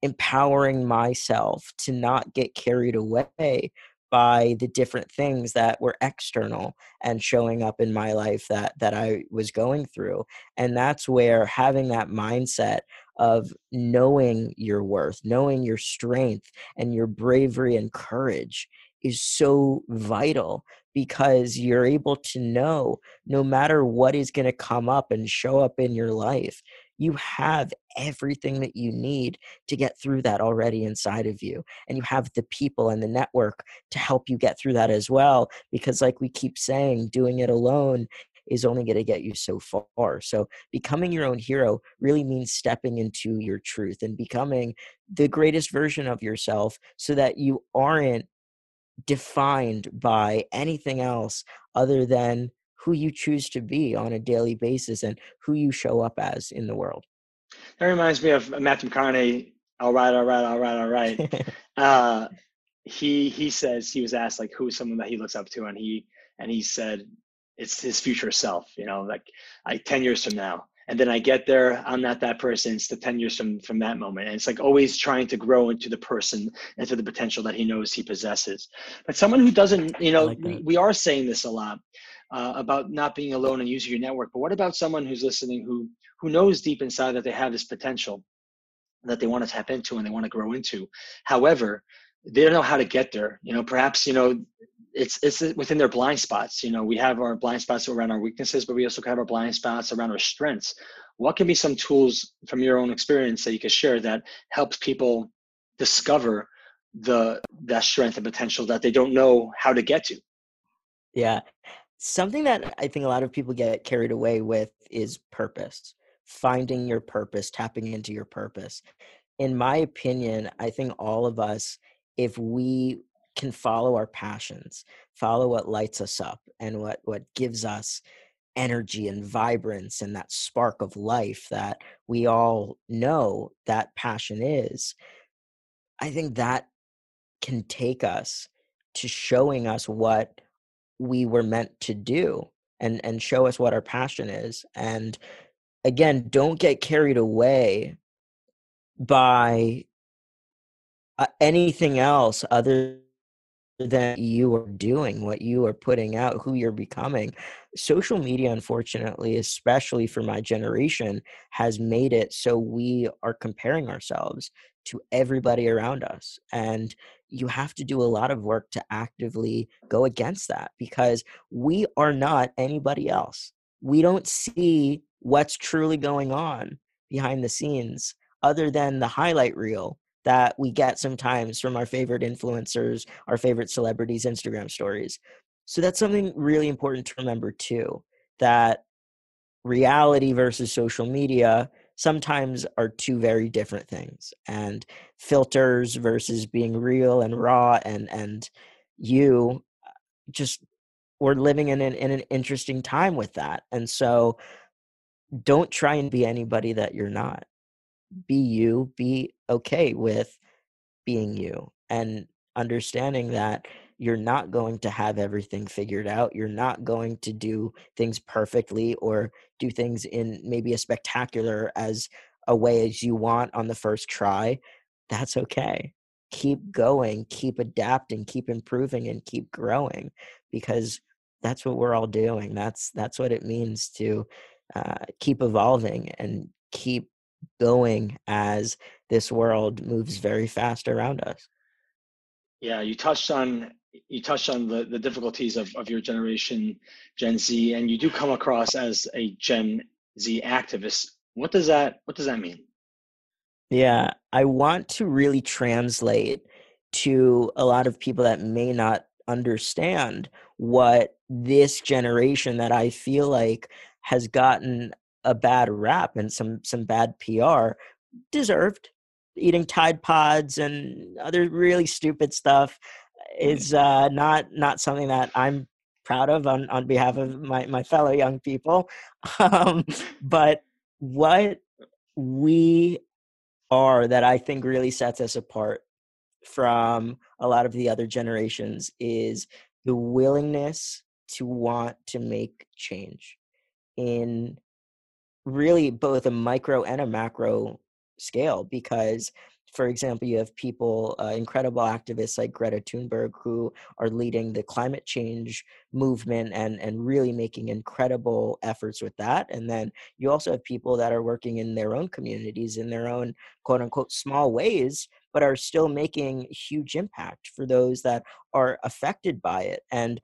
empowering myself to not get carried away by the different things that were external and showing up in my life that that I was going through. And that's where having that mindset of knowing your worth, knowing your strength and your bravery and courage is so vital, because you're able to know no matter what is going to come up and show up in your life, you have everything that you need to get through that already inside of you. And you have the people and the network to help you get through that as well. Because like we keep saying, doing it alone is only going to get you so far. So becoming your own hero really means stepping into your truth and becoming the greatest version of yourself so that you aren't defined by anything else other than who you choose to be on a daily basis and who you show up as in the world. That reminds me of Matthew McConaughey. All right, all right, all right, all right. uh, he he says, he was asked like who is someone that he looks up to, and he and he said it's his future self. You know, like I ten years from now, and then I get there, I'm not that person. It's the ten years from from that moment, and it's like always trying to grow into the person and to the potential that he knows he possesses. But someone who doesn't, you know, like we, we are saying this a lot. Uh, about not being alone and using your network. But what about someone who's listening who who knows deep inside that they have this potential that they want to tap into and they want to grow into? However, they don't know how to get there. You know, perhaps, you know, it's it's within their blind spots. You know, we have our blind spots around our weaknesses, but we also have our blind spots around our strengths. What can be some tools from your own experience that you could share that helps people discover the that strength and potential that they don't know how to get to? Yeah. Something that I think a lot of people get carried away with is purpose, finding your purpose, tapping into your purpose. In my opinion, I think all of us, if we can follow our passions, follow what lights us up and what, what gives us energy and vibrance and that spark of life that we all know that passion is, I think that can take us to showing us what we were meant to do and, and show us what our passion is. And again, don't get carried away by uh, anything else other than you are doing, what you are putting out, who you're becoming. Social media, unfortunately, especially for my generation, has made it so we are comparing ourselves to everybody around us. And you have to do a lot of work to actively go against that, because we are not anybody else. We don't see what's truly going on behind the scenes other than the highlight reel that we get sometimes from our favorite influencers, our favorite celebrities' Instagram stories. So that's something really important to remember too, that reality versus social media sometimes are two very different things, and filters versus being real and raw and and you just we're living in an in an interesting time with that. And so don't try and be anybody that you're not. Be you, be okay with being you and understanding that you're not going to have everything figured out. You're not going to do things perfectly or do things in maybe a spectacular as a way as you want on the first try. That's okay. Keep going, keep adapting, keep improving, and keep growing, because that's what we're all doing. That's that's what it means to uh, keep evolving and keep going as this world moves very fast around us. Yeah, you touched on you touched on the, the difficulties of, of your generation, Gen Z, and you do come across as a Gen Z activist. What does that what does that mean? Yeah, I want to really translate to a lot of people that may not understand what this generation that I feel like has gotten a bad rap and some some bad P R deserved. Eating Tide Pods and other really stupid stuff is uh, not not something that I'm proud of on, on behalf of my, my fellow young people. Um, but what we are that I think really sets us apart from a lot of the other generations is the willingness to want to make change in really both a micro and a macro scale. Because, for example, you have people, uh, incredible activists like Greta Thunberg, who are leading the climate change movement and, and really making incredible efforts with that. And then you also have people that are working in their own communities in their own quote unquote small ways, but are still making huge impact for those that are affected by it. And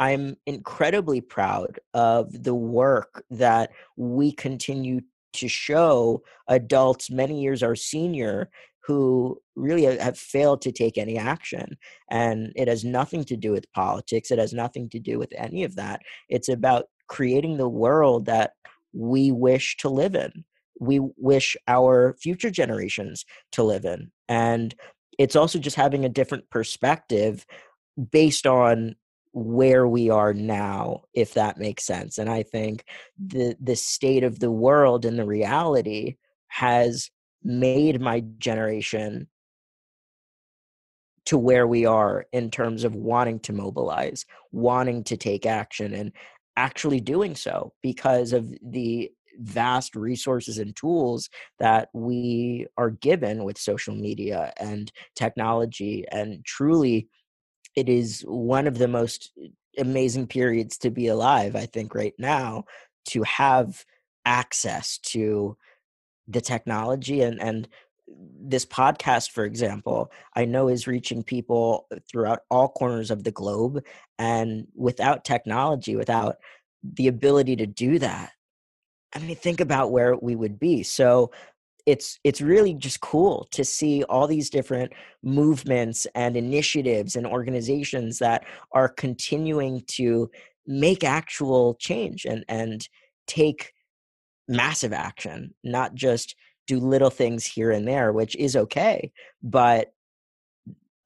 I'm incredibly proud of the work that we continue to show adults many years our senior who really have failed to take any action. And it has nothing to do with politics. It has nothing to do with any of that. It's about creating the world that we wish to live in. We wish our future generations to live in. And it's also just having a different perspective based on where we are now, if that makes sense. And I think the the state of the world and the reality has made my generation to where we are in terms of wanting to mobilize, wanting to take action, and actually doing so because of the vast resources and tools that we are given with social media and technology. And truly, it is one of the most amazing periods to be alive, I think, right now, to have access to the technology. And, and this podcast, for example, I know is reaching people throughout all corners of the globe. And without technology, without the ability to do that, I mean, think about where we would be. So it's it's really just cool to see all these different movements and initiatives and organizations that are continuing to make actual change and, and take massive action, not just do little things here and there, which is okay. But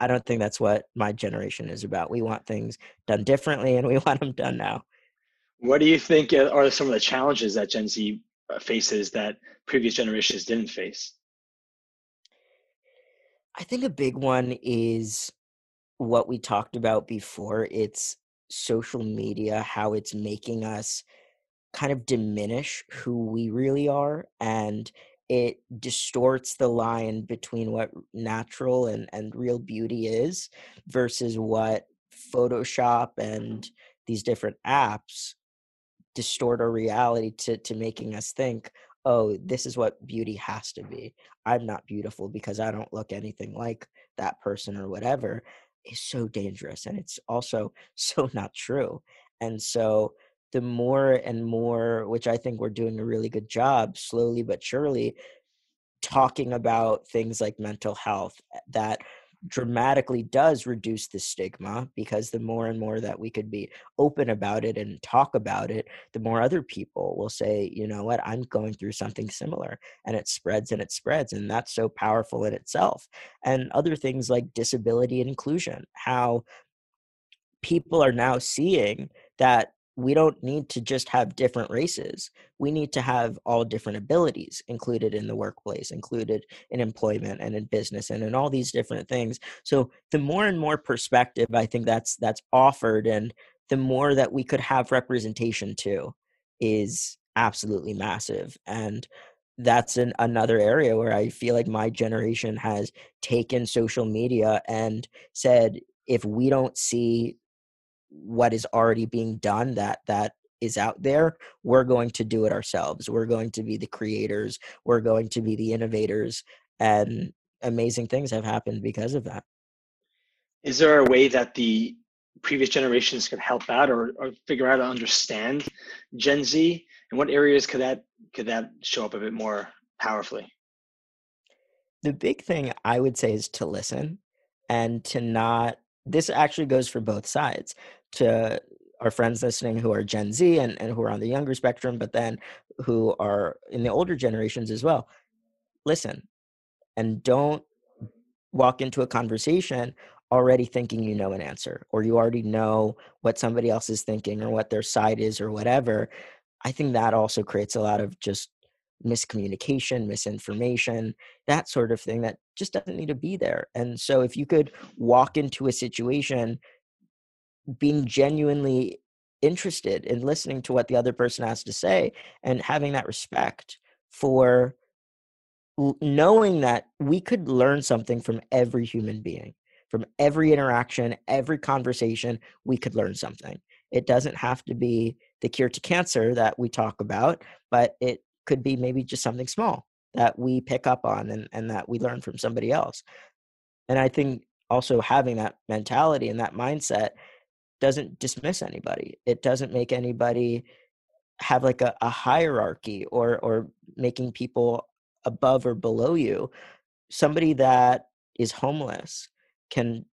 I don't think that's what my generation is about. We want things done differently, and we want them done now. What do you think are some of the challenges that Gen Z faces that previous generations didn't face? I think a big one is what we talked about before. It's social media, how it's making us kind of diminish who we really are, and it distorts the line between what natural and, and real beauty is versus what Photoshop and these different apps distort our reality to, to making us think, oh, this is what beauty has to be. I'm not beautiful because I don't look anything like that person or whatever, is so dangerous. And it's also so not true. And so the more and more, which I think we're doing a really good job, slowly but surely, talking about things like mental health, that dramatically does reduce the stigma, because the more and more that we could be open about it and talk about it, the more other people will say, you know what, I'm going through something similar, and it spreads and it spreads. And that's so powerful in itself. And other things like disability and inclusion, how people are now seeing that we don't need to just have different races. We need to have all different abilities included in the workplace, included in employment and in business and in all these different things. So the more and more perspective, I think that's that's offered, and the more that we could have representation too, is absolutely massive. And that's an, another area where I feel like my generation has taken social media and said, if we don't see what is already being done that that is out there, we're going to do it ourselves. We're going to be the creators. We're going to be the innovators. And amazing things have happened because of that. Is there a way that the previous generations could help out or, or figure out to understand Gen Z? And what areas could that could that show up a bit more powerfully? The big thing I would say is to listen and to not. This actually goes for both sides, to our friends listening who are Gen Z and, and who are on the younger spectrum, but then who are in the older generations as well. Listen, and don't walk into a conversation already thinking you know an answer, or you already know what somebody else is thinking or what their side is or whatever. I think that also creates a lot of just miscommunication, misinformation, that sort of thing that just doesn't need to be there. And so if you could walk into a situation being genuinely interested in listening to what the other person has to say and having that respect for knowing that we could learn something from every human being, from every interaction, every conversation, we could learn something. It doesn't have to be the cure to cancer that we talk about, but it could be maybe just something small that we pick up on and, and that we learn from somebody else. And I think also having that mentality and that mindset doesn't dismiss anybody. It doesn't make anybody have like a, a hierarchy or or making people above or below you. Somebody that is homeless can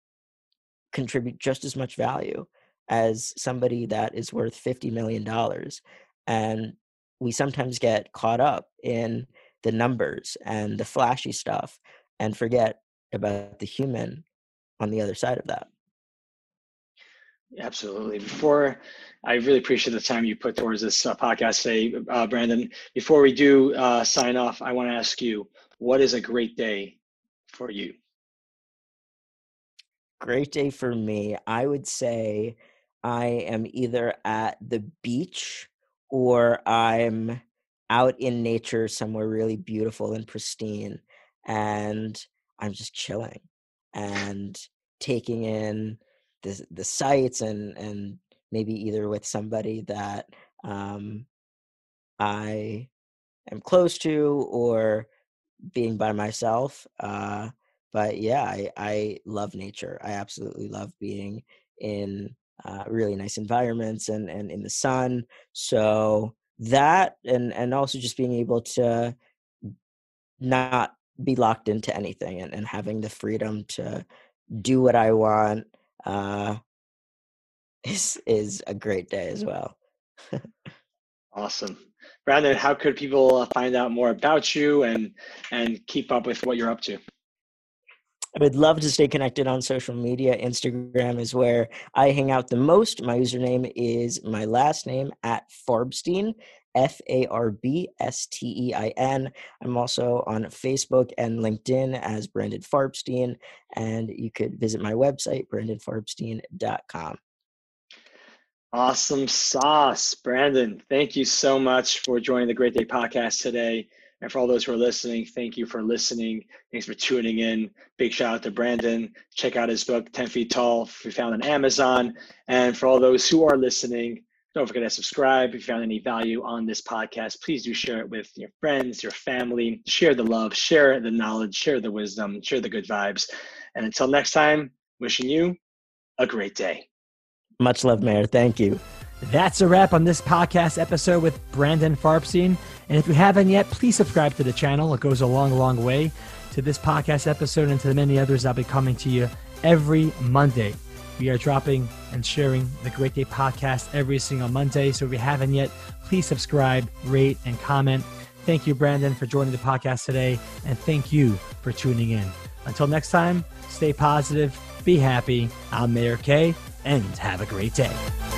contribute just as much value as somebody that is worth fifty million dollars. And we sometimes get caught up in the numbers and the flashy stuff and forget about the human on the other side of that. Absolutely. Before, I really appreciate the time you put towards this uh, podcast today, uh, Brandon. Before we do uh, sign off, I want to ask you, what is a great day for you? Great day for me. I would say I am either at the beach or I'm out in nature somewhere really beautiful and pristine, and I'm just chilling and taking in the the sights and and maybe either with somebody that um, I am close to or being by myself. Uh, but yeah, I, I love nature. I absolutely love being in uh, really nice environments and, and in the sun. So that, and, and also just being able to not be locked into anything and, and having the freedom to do what I want, uh, is, is a great day as well. Awesome. Brandon, how could people find out more about you and, and keep up with what you're up to? I would love to stay connected on social media. Instagram is where I hang out the most. My username is my last name at Farbstein, F A R B S T E I N. I'm also on Facebook and LinkedIn as Brandon Farbstein, and you could visit my website, brandon farbstein dot com. Awesome sauce, Brandon. Thank you so much for joining the Great Day Podcast today. And for all those who are listening, thank you for listening. Thanks for tuning in. Big shout out to Brandon. Check out his book, Ten Feet Tall, we found on Amazon. And for all those who are listening, don't forget to subscribe. If you found any value on this podcast, please do share it with your friends, your family. Share the love, share the knowledge, share the wisdom, share the good vibes. And until next time, wishing you a great day. Much love, Meir. Thank you. That's a wrap on this podcast episode with Brandon Farbstein. And if you haven't yet, please subscribe to the channel. It goes a long, long way to this podcast episode and to the many others that'll be coming to you every Monday. We are dropping and sharing the Great Day Podcast every single Monday. So if you haven't yet, please subscribe, rate, and comment. Thank you, Brandon, for joining the podcast today. And thank you for tuning in. Until next time, stay positive, be happy. I'm Meir Kay, and have a great day.